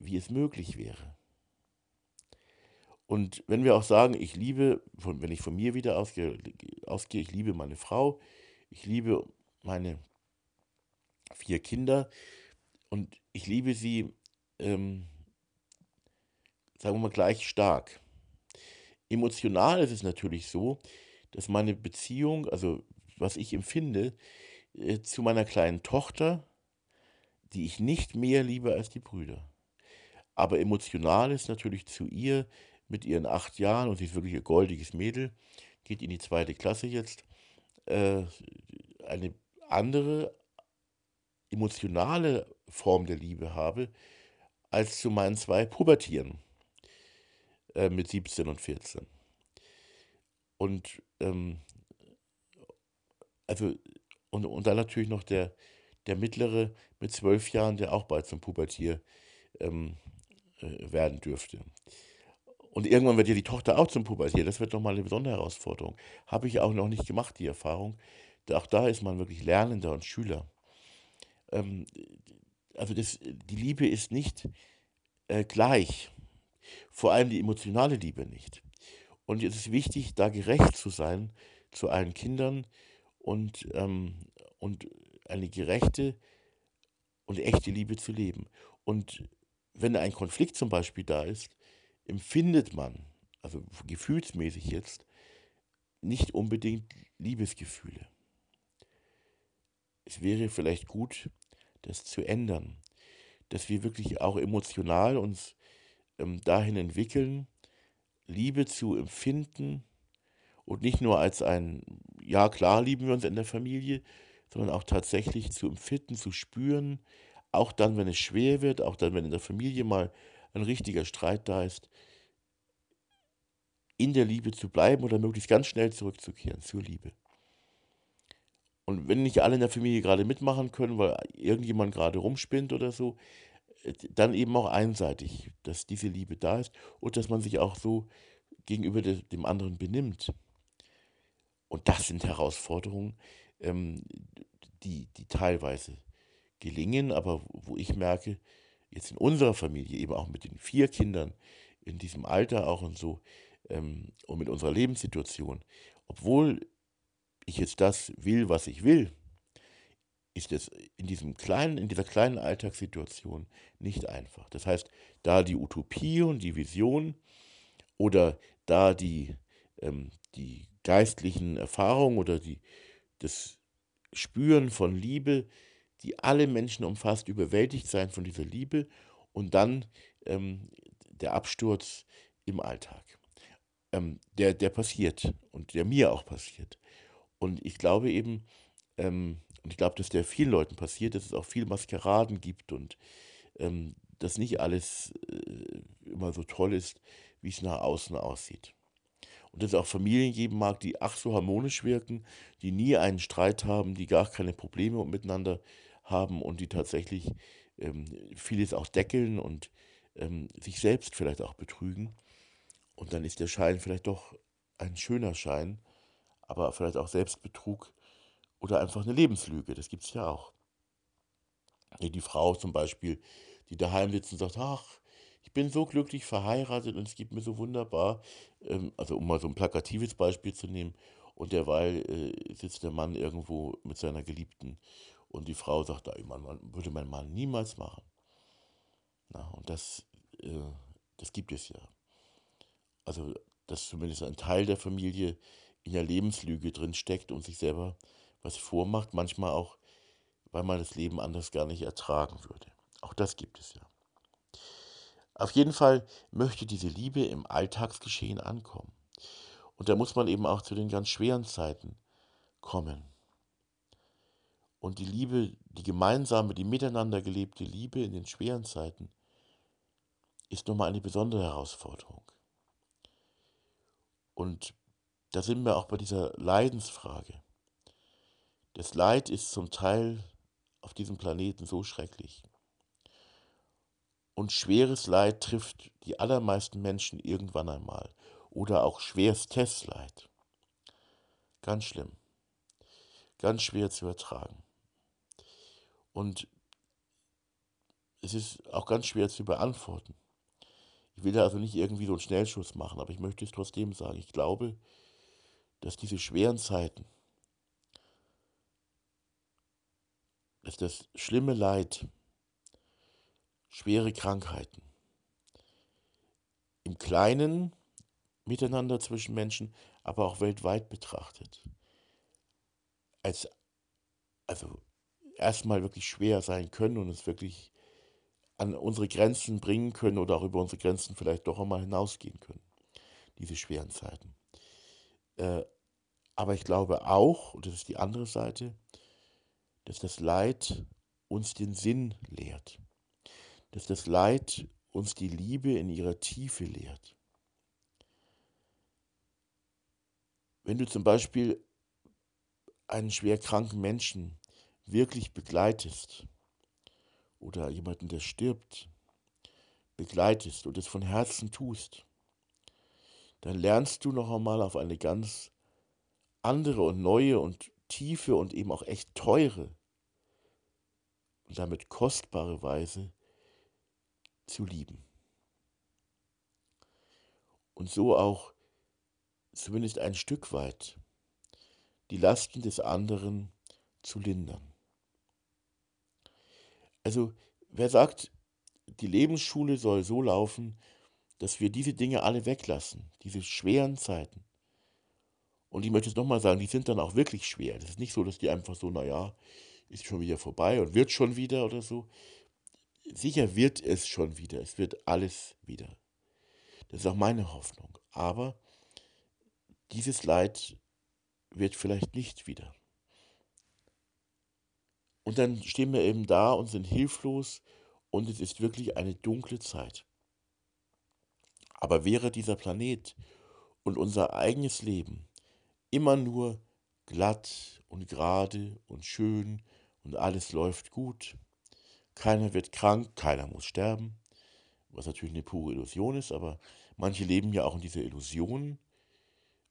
wie es möglich wäre. Und wenn wir auch sagen, ich liebe, wenn ich von mir wieder ausgehe, ich liebe meine Frau, ich liebe meine 4 Kinder und ich liebe sie, sagen wir mal, gleich stark. Emotional ist es natürlich so, dass meine Beziehung, also was ich empfinde, zu meiner kleinen Tochter, die ich nicht mehr liebe als die Brüder. Aber emotional ist natürlich zu ihr mit ihren 8 Jahren, und sie ist wirklich ein goldiges Mädel, geht in die 2. Klasse jetzt, eine andere emotionale Form der Liebe habe, als zu meinen 2 Pubertieren mit 17 und 14. Und also und dann natürlich noch der Mittlere mit 12 Jahren, der auch bald zum Pubertier werden dürfte. Und irgendwann wird ja die Tochter auch zum Pubertier. Das wird nochmal eine besondere Herausforderung. Habe ich auch noch nicht gemacht, die Erfahrung. Auch da ist man wirklich Lernender und Schüler. Die Liebe ist nicht gleich. Vor allem die emotionale Liebe nicht. Und es ist wichtig, da gerecht zu sein zu allen Kindern und eine gerechte und echte Liebe zu leben. Und wenn ein Konflikt zum Beispiel da ist, empfindet man, also gefühlsmäßig jetzt, nicht unbedingt Liebesgefühle. Es wäre vielleicht gut, das zu ändern, dass wir wirklich auch emotional uns dahin entwickeln, Liebe zu empfinden und nicht nur als ein, ja klar lieben wir uns in der Familie, sondern auch tatsächlich zu empfinden, zu spüren, auch dann, wenn es schwer wird, auch dann, wenn in der Familie mal ein richtiger Streit da ist, in der Liebe zu bleiben oder möglichst ganz schnell zurückzukehren zur Liebe. Und wenn nicht alle in der Familie gerade mitmachen können, weil irgendjemand gerade rumspinnt oder so, dann eben auch einseitig, dass diese Liebe da ist und dass man sich auch so gegenüber dem anderen benimmt. Und das sind Herausforderungen, die teilweise gelingen, aber wo ich merke, jetzt in unserer Familie, eben auch mit den 4 Kindern, in diesem Alter auch und so, und mit unserer Lebenssituation, obwohl ich jetzt das will, was ich will, ist es in dieser kleinen Alltagssituation nicht einfach. Das heißt, da die Utopie und die Vision oder da die geistlichen Erfahrungen oder das Spüren von Liebe, die alle Menschen umfasst, überwältigt sein von dieser Liebe und dann der Absturz im Alltag, der passiert und der mir auch passiert. Und ich glaube eben, und ich glaube, dass der vielen Leuten passiert, dass es auch viel Maskeraden gibt und dass nicht alles immer so toll ist, wie es nach außen aussieht. Und dass es auch Familien geben mag, die ach so harmonisch wirken, die nie einen Streit haben, die gar keine Probleme miteinander haben und die tatsächlich vieles auch deckeln und sich selbst vielleicht auch betrügen. Und dann ist der Schein vielleicht doch ein schöner Schein, aber vielleicht auch Selbstbetrug oder einfach eine Lebenslüge, das gibt es ja auch. Die Frau zum Beispiel, die daheim sitzt und sagt, ach, ich bin so glücklich verheiratet und es geht mir so wunderbar, also um mal so ein plakatives Beispiel zu nehmen, und derweil sitzt der Mann irgendwo mit seiner Geliebten und die Frau sagt, würde mein Mann niemals machen. Na, und das gibt es ja. Also, dass zumindest ein Teil der Familie in der Lebenslüge drin steckt und sich selber was vormacht, manchmal auch, weil man das Leben anders gar nicht ertragen würde. Auch das gibt es ja. Auf jeden Fall möchte diese Liebe im Alltagsgeschehen ankommen. Und da muss man eben auch zu den ganz schweren Zeiten kommen. Und die Liebe, die gemeinsame, die miteinander gelebte Liebe in den schweren Zeiten ist nochmal eine besondere Herausforderung. Und da sind wir auch bei dieser Leidensfrage. Das Leid ist zum Teil auf diesem Planeten so schrecklich. Und schweres Leid trifft die allermeisten Menschen irgendwann einmal. Oder auch schwerstes Leid. Ganz schlimm. Ganz schwer zu ertragen. Und es ist auch ganz schwer zu beantworten. Ich will da also nicht irgendwie so einen Schnellschuss machen, aber ich möchte es trotzdem sagen. Ich glaube, dass diese schweren Zeiten, dass das schlimme Leid, schwere Krankheiten, im Kleinen miteinander zwischen Menschen, aber auch weltweit betrachtet, also erstmal wirklich schwer sein können und es wirklich an unsere Grenzen bringen können oder auch über unsere Grenzen vielleicht doch einmal hinausgehen können, diese schweren Zeiten. Aber ich glaube auch, und das ist die andere Seite, dass das Leid uns den Sinn lehrt, dass das Leid uns die Liebe in ihrer Tiefe lehrt. Wenn du zum Beispiel einen schwer kranken Menschen wirklich begleitest oder jemanden, der stirbt, begleitest und es von Herzen tust, dann lernst du noch einmal auf eine ganz andere und neue und tiefe und eben auch echt teure und damit kostbare Weise zu lieben. Und so auch zumindest ein Stück weit die Lasten des anderen zu lindern. Also wer sagt, die Lebensschule soll so laufen, dass wir diese Dinge alle weglassen, diese schweren Zeiten. Und ich möchte es nochmal sagen, die sind dann auch wirklich schwer. Das ist nicht so, dass die einfach so, naja, ist schon wieder vorbei und wird schon wieder oder so. Sicher wird es schon wieder, es wird alles wieder. Das ist auch meine Hoffnung. Aber dieses Leid wird vielleicht nicht wieder. Und dann stehen wir eben da und sind hilflos und es ist wirklich eine dunkle Zeit. Aber wäre dieser Planet und unser eigenes Leben immer nur glatt und gerade und schön und alles läuft gut, keiner wird krank, keiner muss sterben, was natürlich eine pure Illusion ist, aber manche leben ja auch in dieser Illusion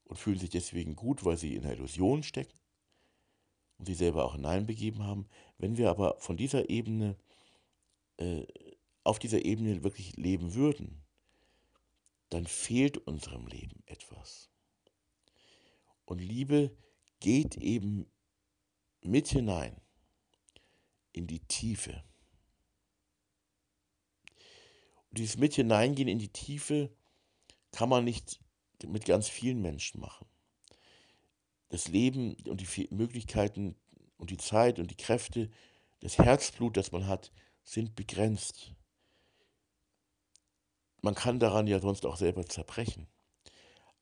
und fühlen sich deswegen gut, weil sie in der Illusion stecken und sie selber auch hineinbegeben haben. Wenn wir aber von dieser Ebene, auf dieser Ebene wirklich leben würden, dann fehlt unserem Leben etwas. Und Liebe geht eben mit hinein in die Tiefe. Und dieses mit hineingehen in die Tiefe kann man nicht mit ganz vielen Menschen machen. Das Leben und die Möglichkeiten und die Zeit und die Kräfte, das Herzblut, das man hat, sind begrenzt. Man kann daran ja sonst auch selber zerbrechen.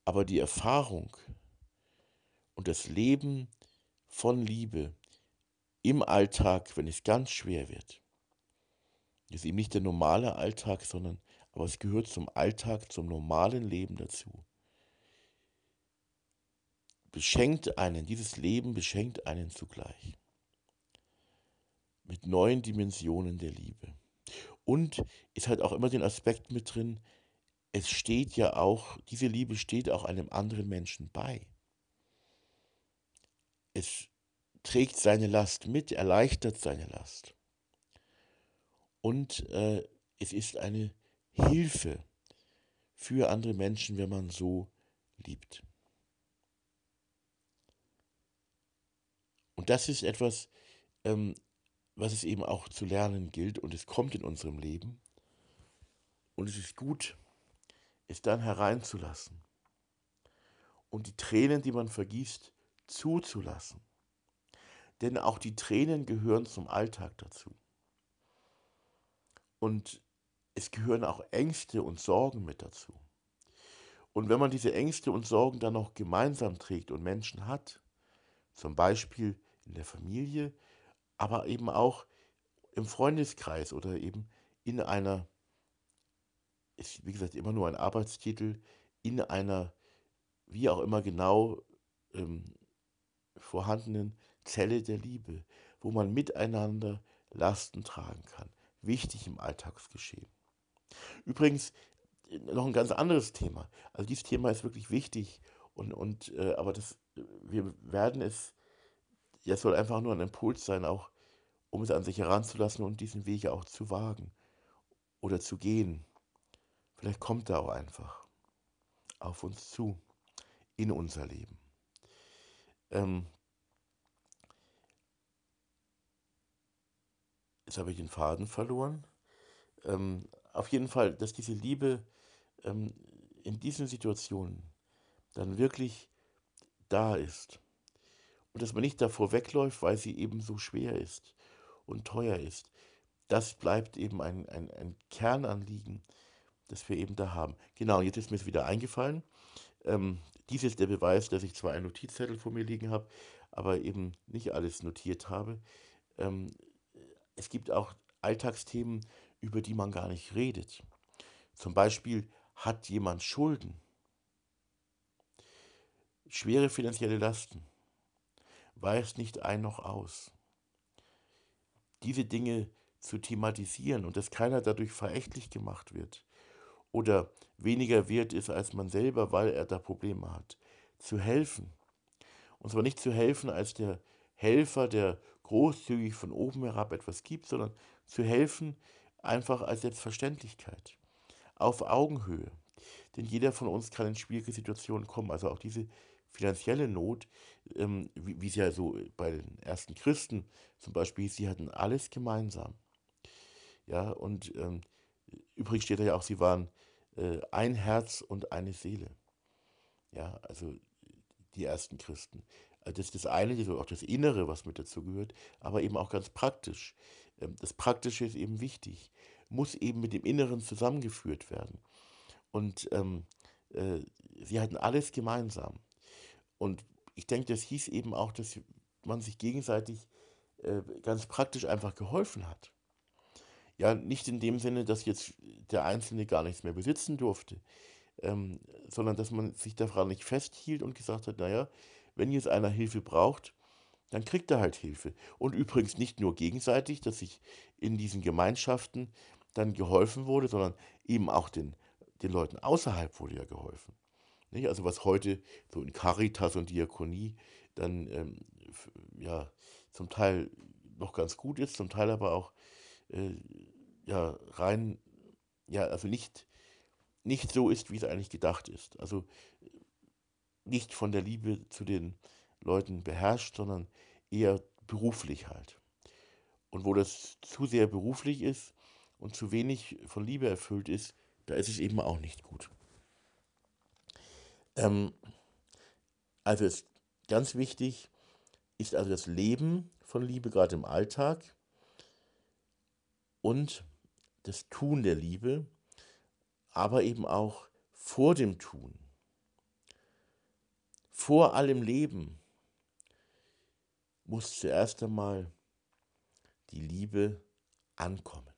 Aber die Erfahrung und das Leben von Liebe im Alltag, wenn es ganz schwer wird, ist eben nicht der normale Alltag, aber es gehört zum Alltag, zum normalen Leben dazu. Dieses Leben beschenkt einen zugleich mit neuen Dimensionen der Liebe. Und es hat auch immer den Aspekt mit drin, diese Liebe steht auch einem anderen Menschen bei. Es trägt seine Last mit, erleichtert seine Last. Und es ist eine Hilfe für andere Menschen, wenn man so liebt. Und das ist etwas, was es eben auch zu lernen gilt, und es kommt in unserem Leben. Und es ist gut, es dann hereinzulassen und die Tränen, die man vergießt, zuzulassen. Denn auch die Tränen gehören zum Alltag dazu. Und es gehören auch Ängste und Sorgen mit dazu. Und wenn man diese Ängste und Sorgen dann noch gemeinsam trägt und Menschen hat, zum Beispiel in der Familie, aber eben auch im Freundeskreis oder eben in einer, ist wie gesagt immer nur ein Arbeitstitel, in einer, wie auch immer genau, vorhandenen Zelle der Liebe, wo man miteinander Lasten tragen kann. Wichtig im Alltagsgeschehen. Übrigens noch ein ganz anderes Thema. Also dieses Thema ist wirklich wichtig, aber wir werden es, ja, soll einfach nur ein Impuls sein, auch um es an sich heranzulassen und diesen Weg auch zu wagen oder zu gehen. Vielleicht kommt er auch einfach auf uns zu, in unser Leben. Jetzt habe ich den Faden verloren. Auf jeden Fall, dass diese Liebe in diesen Situationen dann wirklich da ist. Und dass man nicht davor wegläuft, weil sie eben so schwer ist und teuer ist. Das bleibt eben ein Kernanliegen, das wir eben da haben. Genau, jetzt ist mir es wieder eingefallen. Dies ist der Beweis, dass ich zwar einen Notizzettel vor mir liegen habe, aber eben nicht alles notiert habe. Es gibt auch Alltagsthemen, über die man gar nicht redet. Zum Beispiel, hat jemand Schulden? Schwere finanzielle Lasten. Weiß nicht ein noch aus. Diese Dinge zu thematisieren und dass keiner dadurch verächtlich gemacht wird oder weniger wert ist als man selber, weil er da Probleme hat. Zu helfen. Und zwar nicht zu helfen als der Helfer, der großzügig von oben herab etwas gibt, sondern zu helfen einfach als Selbstverständlichkeit, auf Augenhöhe. Denn jeder von uns kann in schwierige Situationen kommen. Also auch diese finanzielle Not, wie es ja so bei den ersten Christen zum Beispiel, sie hatten alles gemeinsam. Ja, und übrigens steht da ja auch, sie waren ein Herz und eine Seele. Ja, also die ersten Christen. Das ist das eine, das ist auch das Innere, was mit dazu gehört, aber eben auch ganz praktisch. Das Praktische ist eben wichtig, muss eben mit dem Inneren zusammengeführt werden. Und sie hatten alles gemeinsam. Und ich denke, das hieß eben auch, dass man sich gegenseitig ganz praktisch einfach geholfen hat. Ja, nicht in dem Sinne, dass jetzt der Einzelne gar nichts mehr besitzen durfte, sondern dass man sich daran nicht festhielt und gesagt hat, naja, wenn jetzt einer Hilfe braucht, dann kriegt er halt Hilfe. Und übrigens nicht nur gegenseitig, dass sich in diesen Gemeinschaften dann geholfen wurde, sondern eben auch den Leuten außerhalb wurde ja geholfen. Nicht? Also was heute so in Caritas und Diakonie dann ja, zum Teil noch ganz gut ist, zum Teil aber auch ja, rein, ja, also nicht so ist, wie es eigentlich gedacht ist. Also nicht von der Liebe zu den Leuten beherrscht, sondern eher beruflich halt. Und wo das zu sehr beruflich ist und zu wenig von Liebe erfüllt ist, da ist es eben auch nicht gut. Also es ist ganz wichtig, ist also das Leben von Liebe gerade im Alltag und das Tun der Liebe, aber eben auch vor dem Tun. Vor allem Leben muss zuerst einmal die Liebe ankommen.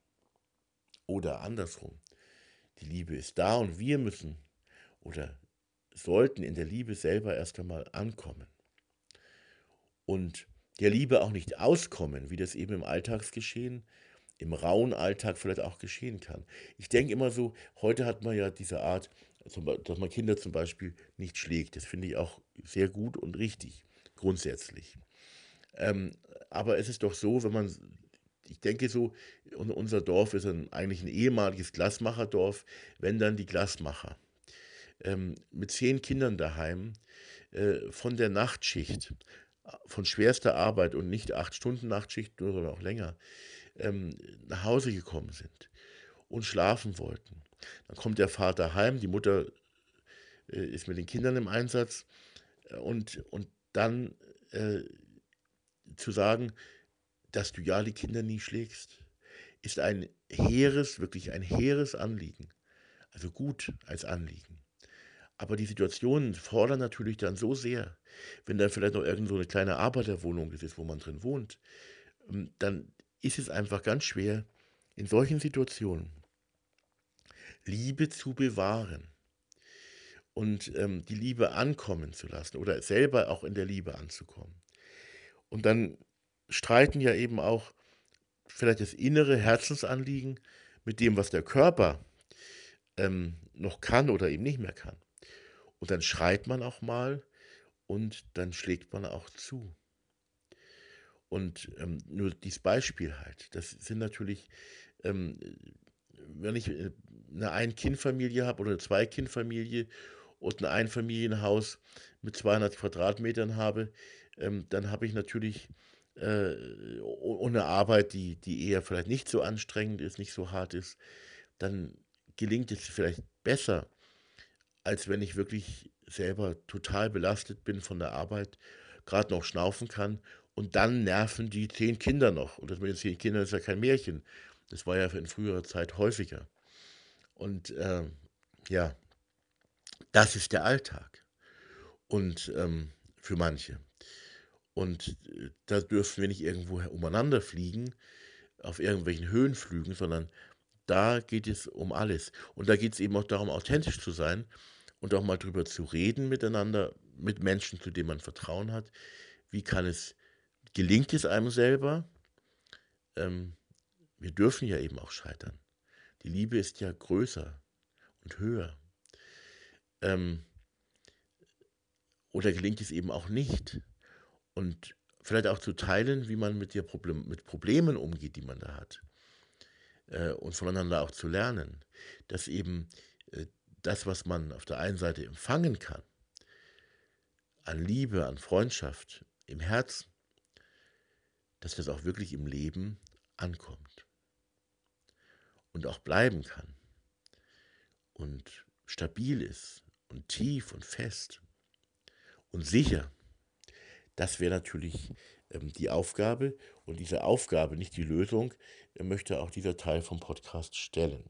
Oder andersrum. Die Liebe ist da und wir müssen oder sollten in der Liebe selber erst einmal ankommen. Und der Liebe auch nicht auskommen, wie das eben im Alltagsgeschehen, im rauen Alltag vielleicht auch geschehen kann. Ich denke immer so, heute hat man ja diese Art, dass man Kinder zum Beispiel nicht schlägt. Das finde ich auch sehr gut und richtig. grundsätzlich. Aber es ist doch so, wenn man, ich denke so, unser Dorf ist eigentlich ein ehemaliges Glasmacherdorf, wenn dann die Glasmacher mit 10 Kindern daheim von der Nachtschicht, von schwerster Arbeit und nicht 8-Stunden-Nachtschicht, sondern auch länger, nach Hause gekommen sind und schlafen wollten. Dann kommt der Vater heim, die Mutter ist mit den Kindern im Einsatz und dann zu sagen, dass du ja die Kinder nie schlägst, ist ein hehres, wirklich ein hehres Anliegen. Also gut als Anliegen. Aber die Situationen fordern natürlich dann so sehr, wenn dann vielleicht noch irgend so eine kleine Arbeiterwohnung ist, wo man drin wohnt, dann ist es einfach ganz schwer, in solchen Situationen Liebe zu bewahren und die Liebe ankommen zu lassen oder selber auch in der Liebe anzukommen. Und dann streiten ja eben auch vielleicht das innere Herzensanliegen mit dem, was der Körper noch kann oder eben nicht mehr kann. Und dann schreit man auch mal und dann schlägt man auch zu. Und nur dieses Beispiel halt, das sind natürlich, wenn ich eine Ein-Kind-Familie habe oder eine Zwei-Kind-Familie und ein Einfamilienhaus mit 200 Quadratmetern habe, dann habe ich natürlich ohne Arbeit, die eher vielleicht nicht so anstrengend ist, nicht so hart ist, dann gelingt es vielleicht besser, als wenn ich wirklich selber total belastet bin von der Arbeit, gerade noch schnaufen kann und dann nerven die 10 Kinder noch. Und das mit den 10 Kindern ist ja kein Märchen. Das war ja in früherer Zeit häufiger. Und ja, das ist der Alltag. Und für manche. Und da dürfen wir nicht irgendwo umeinander fliegen, auf irgendwelchen Höhenflügen, sondern da geht es um alles. Und da geht es eben auch darum, authentisch zu sein und auch mal drüber zu reden miteinander, mit Menschen, zu denen man Vertrauen hat. Wie gelingt es einem selber? Wir dürfen ja eben auch scheitern. Die Liebe ist ja größer und höher. Oder gelingt es eben auch nicht? Und vielleicht auch zu teilen, wie man mit Problemen umgeht, die man da hat. Und voneinander auch zu lernen, dass eben das, was man auf der einen Seite empfangen kann, an Liebe, an Freundschaft, im Herzen, dass das auch wirklich im Leben ankommt und auch bleiben kann und stabil ist und tief und fest und sicher. Das wäre natürlich die Aufgabe und diese Aufgabe, nicht die Lösung, möchte auch dieser Teil vom Podcast stellen.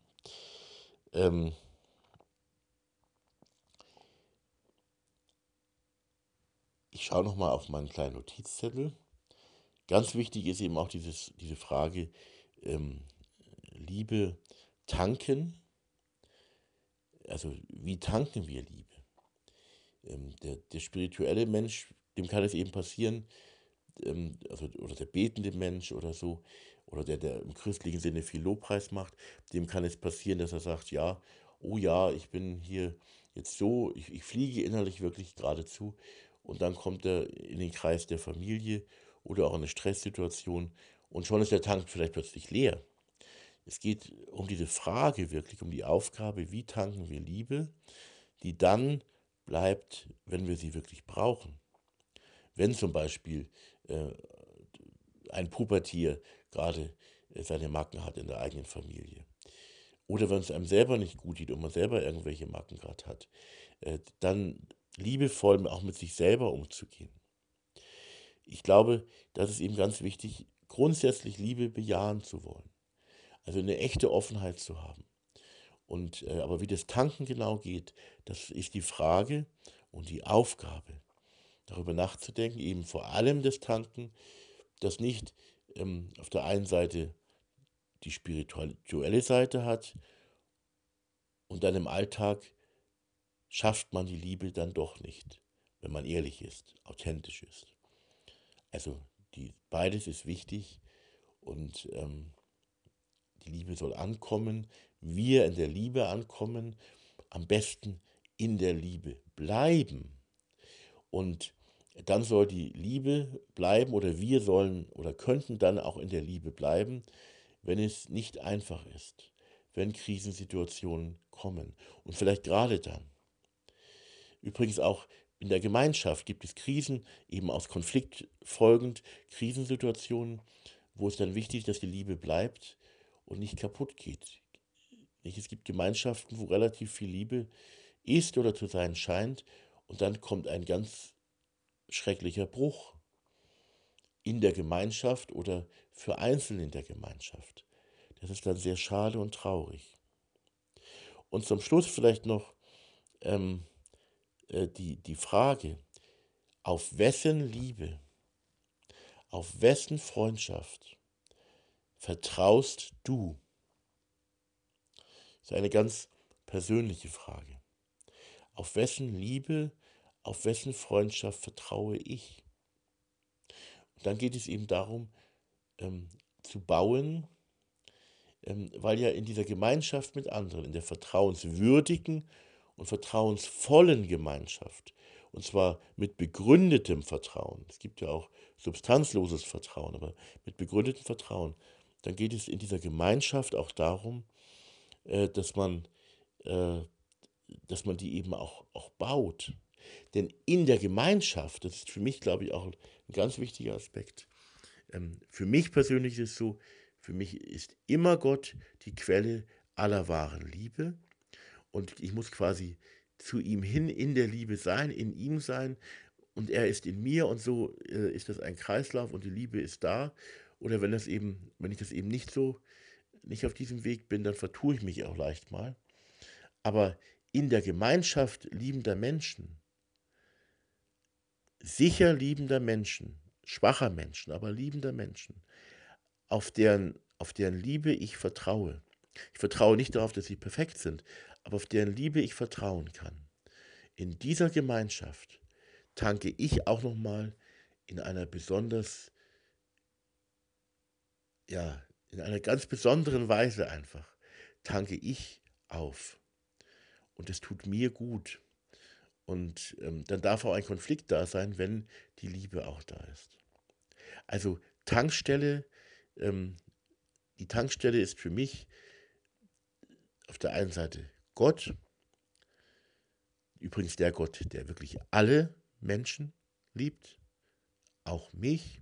Ich schaue nochmal auf meinen kleinen Notizzettel. Ganz wichtig ist eben auch diese Frage, Liebe tanken. Also wie tanken wir Liebe? Der spirituelle Mensch, dem kann es eben passieren, oder der betende Mensch oder so, oder der im christlichen Sinne viel Lobpreis macht, dem kann es passieren, dass er sagt, ja, oh ja, ich bin hier jetzt so, ich fliege innerlich wirklich geradezu und dann kommt er in den Kreis der Familie oder auch in eine Stresssituation und schon ist der Tank vielleicht plötzlich leer. Es geht um diese Frage wirklich, um die Aufgabe, wie tanken wir Liebe, die dann bleibt, wenn wir sie wirklich brauchen. Wenn zum Beispiel ein Pubertier gerade seine Macken hat in der eigenen Familie. Oder wenn es einem selber nicht gut geht und man selber irgendwelche Macken gerade hat, dann liebevoll auch mit sich selber umzugehen. Ich glaube, das ist eben ganz wichtig, grundsätzlich Liebe bejahen zu wollen. Also eine echte Offenheit zu haben. Und, aber wie das Tanken genau geht, das ist die Frage und die Aufgabe. Darüber nachzudenken, eben vor allem das Tanken, das nicht auf der einen Seite die spirituelle Seite hat und dann im Alltag schafft man die Liebe dann doch nicht, wenn man ehrlich ist, authentisch ist. Also beides ist wichtig und die Liebe soll ankommen, wir in der Liebe ankommen, am besten in der Liebe bleiben und dann soll die Liebe bleiben oder wir sollen oder könnten dann auch in der Liebe bleiben, wenn es nicht einfach ist, wenn Krisensituationen kommen und vielleicht gerade dann. Übrigens auch in der Gemeinschaft gibt es Krisen, eben aus Konflikt folgend, Krisensituationen, wo es dann wichtig ist, dass die Liebe bleibt und nicht kaputt geht. Es gibt Gemeinschaften, wo relativ viel Liebe ist oder zu sein scheint und dann kommt ein ganz schrecklicher Bruch in der Gemeinschaft oder für Einzelne in der Gemeinschaft. Das ist dann sehr schade und traurig. Und zum Schluss vielleicht noch die Frage, auf wessen Liebe, auf wessen Freundschaft vertraust du? Das ist eine ganz persönliche Frage. Auf wessen Liebe, auf wessen Freundschaft vertraue ich? Und dann geht es eben darum, zu bauen, weil ja in dieser Gemeinschaft mit anderen, in der vertrauenswürdigen und vertrauensvollen Gemeinschaft, und zwar mit begründetem Vertrauen, es gibt ja auch substanzloses Vertrauen, aber mit begründetem Vertrauen, dann geht es in dieser Gemeinschaft auch darum, dass man die eben auch baut. Denn in der Gemeinschaft, das ist für mich, glaube ich, auch ein ganz wichtiger Aspekt, für mich persönlich ist es so, für mich ist immer Gott die Quelle aller wahren Liebe und ich muss quasi zu ihm hin in der Liebe sein, in ihm sein und er ist in mir und so ist das ein Kreislauf und die Liebe ist da. Oder wenn ich das eben nicht auf diesem Weg bin, dann vertue ich mich auch leicht mal. Aber in der Gemeinschaft liebender Menschen, sicher liebender Menschen, schwacher Menschen, aber liebender Menschen, auf deren Liebe ich vertraue. Ich vertraue nicht darauf, dass sie perfekt sind, aber auf deren Liebe ich vertrauen kann. In dieser Gemeinschaft tanke ich auch nochmal in einer ganz besonderen Weise einfach, tanke ich auf. Und es tut mir gut. Und dann darf auch ein Konflikt da sein, wenn die Liebe auch da ist. Also die Tankstelle ist für mich auf der einen Seite Gott, übrigens der Gott, der wirklich alle Menschen liebt, auch mich.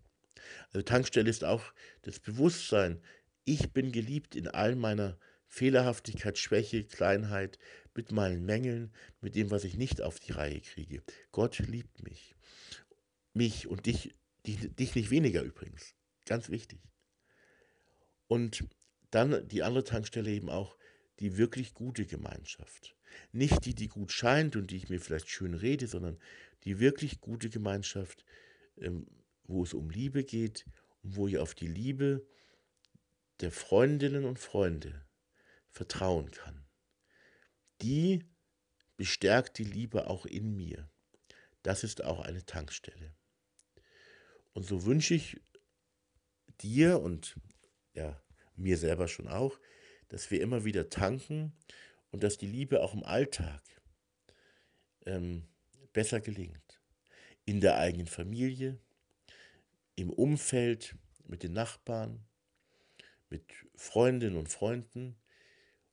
Also Tankstelle ist auch das Bewusstsein, ich bin geliebt in all meiner Fehlerhaftigkeit, Schwäche, Kleinheit, mit meinen Mängeln, mit dem, was ich nicht auf die Reihe kriege. Gott liebt mich. Mich und dich nicht weniger übrigens. Ganz wichtig. Und dann die andere Tankstelle eben auch, die wirklich gute Gemeinschaft. Nicht die gut scheint und die ich mir vielleicht schön rede, sondern die wirklich gute Gemeinschaft, wo es um Liebe geht und wo ich auf die Liebe der Freundinnen und Freunde vertrauen kann. Die bestärkt die Liebe auch in mir. Das ist auch eine Tankstelle. Und so wünsche ich dir und ja, mir selber schon auch, dass wir immer wieder tanken und dass die Liebe auch im Alltag besser gelingt. In der eigenen Familie, im Umfeld, mit den Nachbarn, mit Freundinnen und Freunden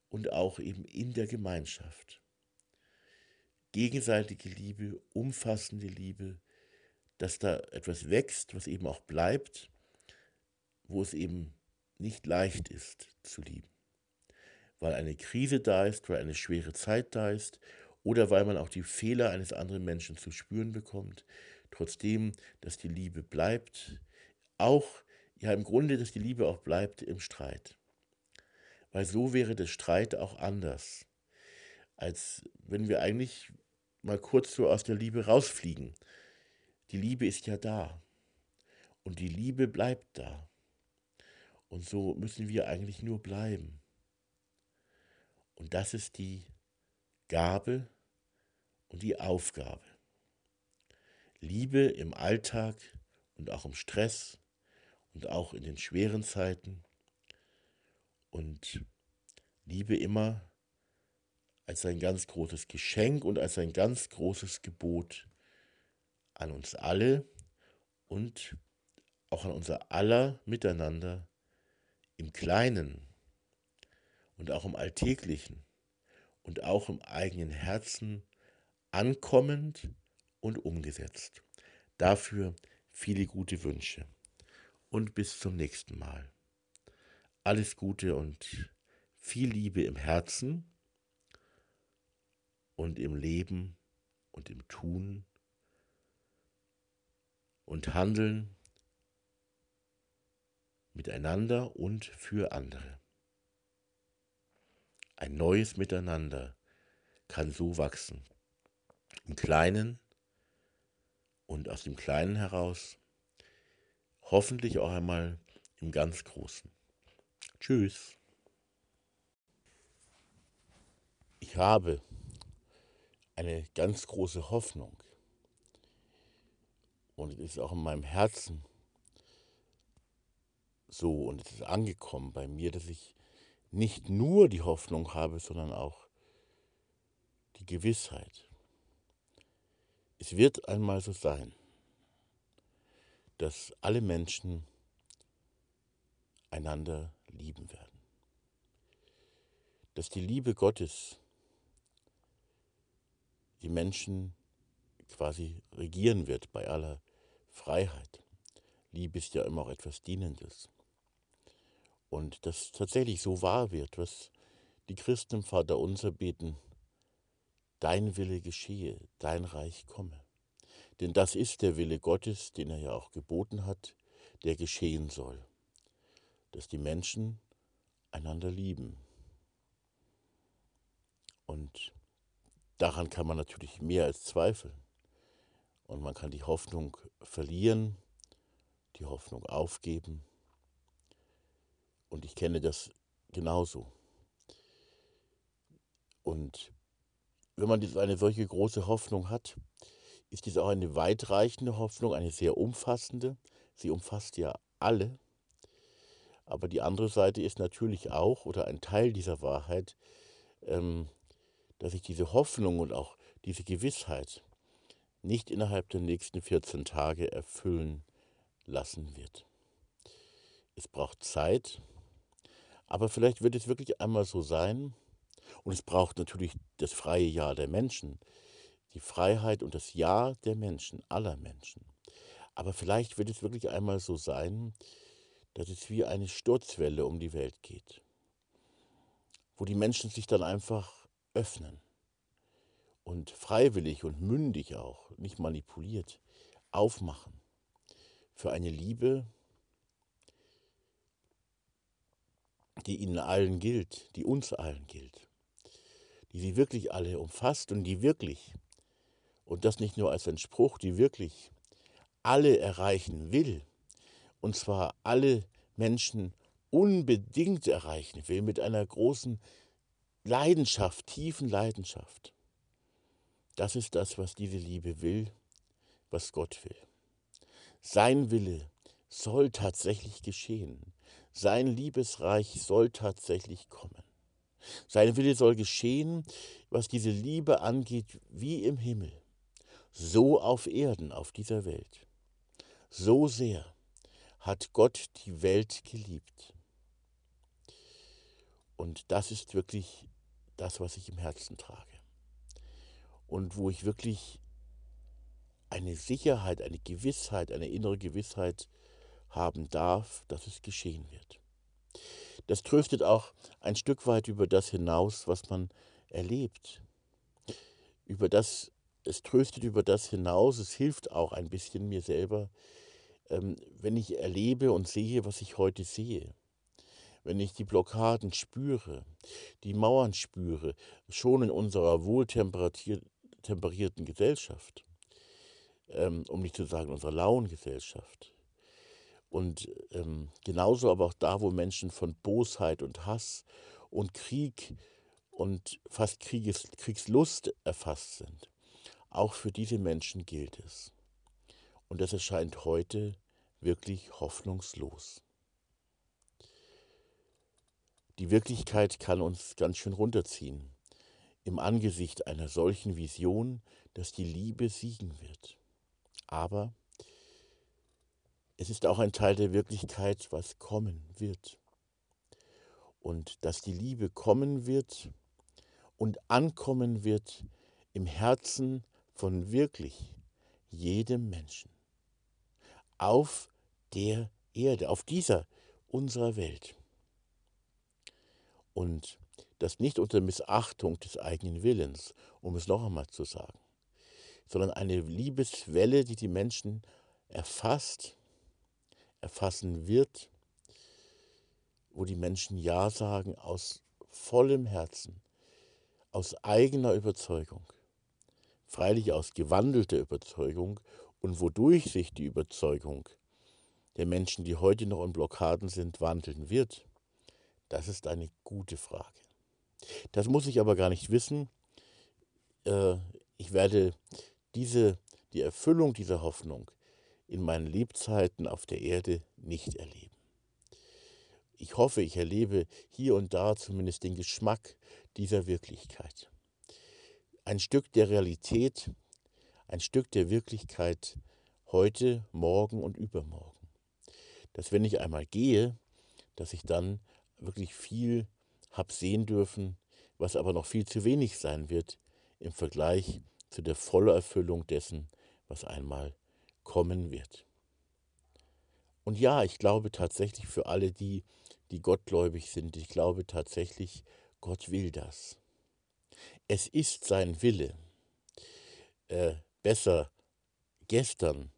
und auch eben in der Gemeinschaft. Gegenseitige Liebe, umfassende Liebe, dass da etwas wächst, was eben auch bleibt, wo es eben nicht leicht ist zu lieben. Weil eine Krise da ist, weil eine schwere Zeit da ist oder weil man auch die Fehler eines anderen Menschen zu spüren bekommt. Trotzdem, dass die Liebe bleibt, dass die Liebe auch bleibt im Streit. Weil so wäre der Streit auch anders, als wenn wir eigentlich mal kurz so aus der Liebe rausfliegen. Die Liebe ist ja da und die Liebe bleibt da. Und so müssen wir eigentlich nur bleiben. Und das ist die Gabe und die Aufgabe. Liebe im Alltag und auch im Stress und auch in den schweren Zeiten und Liebe immer als ein ganz großes Geschenk und als ein ganz großes Gebot an uns alle und auch an unser aller Miteinander im Kleinen und auch im Alltäglichen und auch im eigenen Herzen ankommend und umgesetzt. Dafür viele gute Wünsche und bis zum nächsten Mal. Alles Gute und viel Liebe im Herzen und im Leben und im Tun und Handeln miteinander und für andere. Ein neues Miteinander kann so wachsen, im Kleinen und aus dem Kleinen heraus, hoffentlich auch einmal im ganz Großen. Tschüss. Ich habe eine ganz große Hoffnung und es ist auch in meinem Herzen so und es ist angekommen bei mir, dass ich nicht nur die Hoffnung habe, sondern auch die Gewissheit. Es wird einmal so sein, dass alle Menschen einander lieben werden. Dass die Liebe Gottes die Menschen quasi regieren wird bei aller Freiheit. Liebe ist ja immer auch etwas Dienendes. Und dass tatsächlich so wahr wird, was die Christen im Vaterunser beten, dein Wille geschehe, dein Reich komme. Denn das ist der Wille Gottes, den er ja auch geboten hat, der geschehen soll. Dass die Menschen einander lieben. Und daran kann man natürlich mehr als zweifeln. Und man kann die Hoffnung verlieren, die Hoffnung aufgeben. Und ich kenne das genauso. Und wenn man eine solche große Hoffnung hat, ist dies auch eine weitreichende Hoffnung, eine sehr umfassende. Sie umfasst ja alle. Aber die andere Seite ist natürlich auch, oder ein Teil dieser Wahrheit, dass ich diese Hoffnung und auch diese Gewissheit nicht innerhalb der nächsten 14 Tage erfüllen lassen wird. Es braucht Zeit, aber vielleicht wird es wirklich einmal so sein. Und es braucht natürlich das freie Ja der Menschen, die Freiheit und das Ja der Menschen, aller Menschen. Aber vielleicht wird es wirklich einmal so sein, dass es wie eine Sturzwelle um die Welt geht, wo die Menschen sich dann einfach öffnen und freiwillig und mündig auch, nicht manipuliert, aufmachen für eine Liebe, die ihnen allen gilt, die uns allen gilt, die sie wirklich alle umfasst und die wirklich, und das nicht nur als ein Spruch, die wirklich alle erreichen will, und zwar alle Menschen unbedingt erreichen will, mit einer großen Leidenschaft, tiefen Leidenschaft. Das ist das, was diese Liebe will, was Gott will. Sein Wille soll tatsächlich geschehen. Sein Liebesreich soll tatsächlich kommen. Sein Wille soll geschehen, was diese Liebe angeht, wie im Himmel, so auf Erden, auf dieser Welt. So sehr hat Gott die Welt geliebt. Und das ist wirklich das, was ich im Herzen trage. Und wo ich wirklich eine Sicherheit, eine Gewissheit, eine innere Gewissheit haben darf, dass es geschehen wird. Das tröstet auch ein Stück weit über das hinaus, was man erlebt. Es tröstet über das hinaus, es hilft auch ein bisschen mir selber, wenn ich erlebe und sehe, was ich heute sehe. Wenn ich die Blockaden spüre, die Mauern spüre, schon in unserer wohltemperierten Gesellschaft, um nicht zu sagen unserer lauen Gesellschaft. Und genauso aber auch da, wo Menschen von Bosheit und Hass und Krieg und fast Kriegslust erfasst sind. Auch für diese Menschen gilt es. Und das erscheint heute wirklich hoffnungslos. Die Wirklichkeit kann uns ganz schön runterziehen, im Angesicht einer solchen Vision, dass die Liebe siegen wird. Aber es ist auch ein Teil der Wirklichkeit, was kommen wird. Und dass die Liebe kommen wird und ankommen wird im Herzen von wirklich jedem Menschen. Auf der Erde, auf dieser unserer Welt. Und das nicht unter Missachtung des eigenen Willens, um es noch einmal zu sagen, sondern eine Liebeswelle, die die Menschen erfasst, erfassen wird, wo die Menschen Ja sagen aus vollem Herzen, aus eigener Überzeugung, freilich aus gewandelter Überzeugung und wodurch sich die Überzeugung der Menschen, die heute noch in Blockaden sind, wandeln wird. Das ist eine gute Frage. Das muss ich aber gar nicht wissen. Ich werde die Erfüllung dieser Hoffnung in meinen Lebzeiten auf der Erde nicht erleben. Ich hoffe, ich erlebe hier und da zumindest den Geschmack dieser Wirklichkeit. Ein Stück der Realität, ein Stück der Wirklichkeit heute, morgen und übermorgen. Dass, wenn ich einmal gehe, dass ich dann wirklich viel habe sehen dürfen, was aber noch viel zu wenig sein wird im Vergleich zu der vollen Erfüllung dessen, was einmal kommen wird. Und ja, ich glaube tatsächlich für alle die, die gottgläubig sind, ich glaube tatsächlich, Gott will das. Es ist sein Wille, besser gestern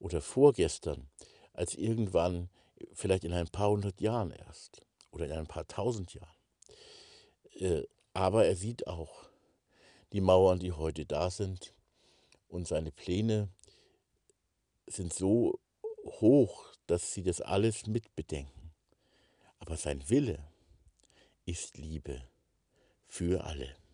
oder vorgestern, als irgendwann, vielleicht in ein paar hundert Jahren erst oder in ein paar tausend Jahren. Aber er sieht auch die Mauern, die heute da sind, und seine Pläne sind so hoch, dass sie das alles mitbedenken. Aber sein Wille ist Liebe für alle.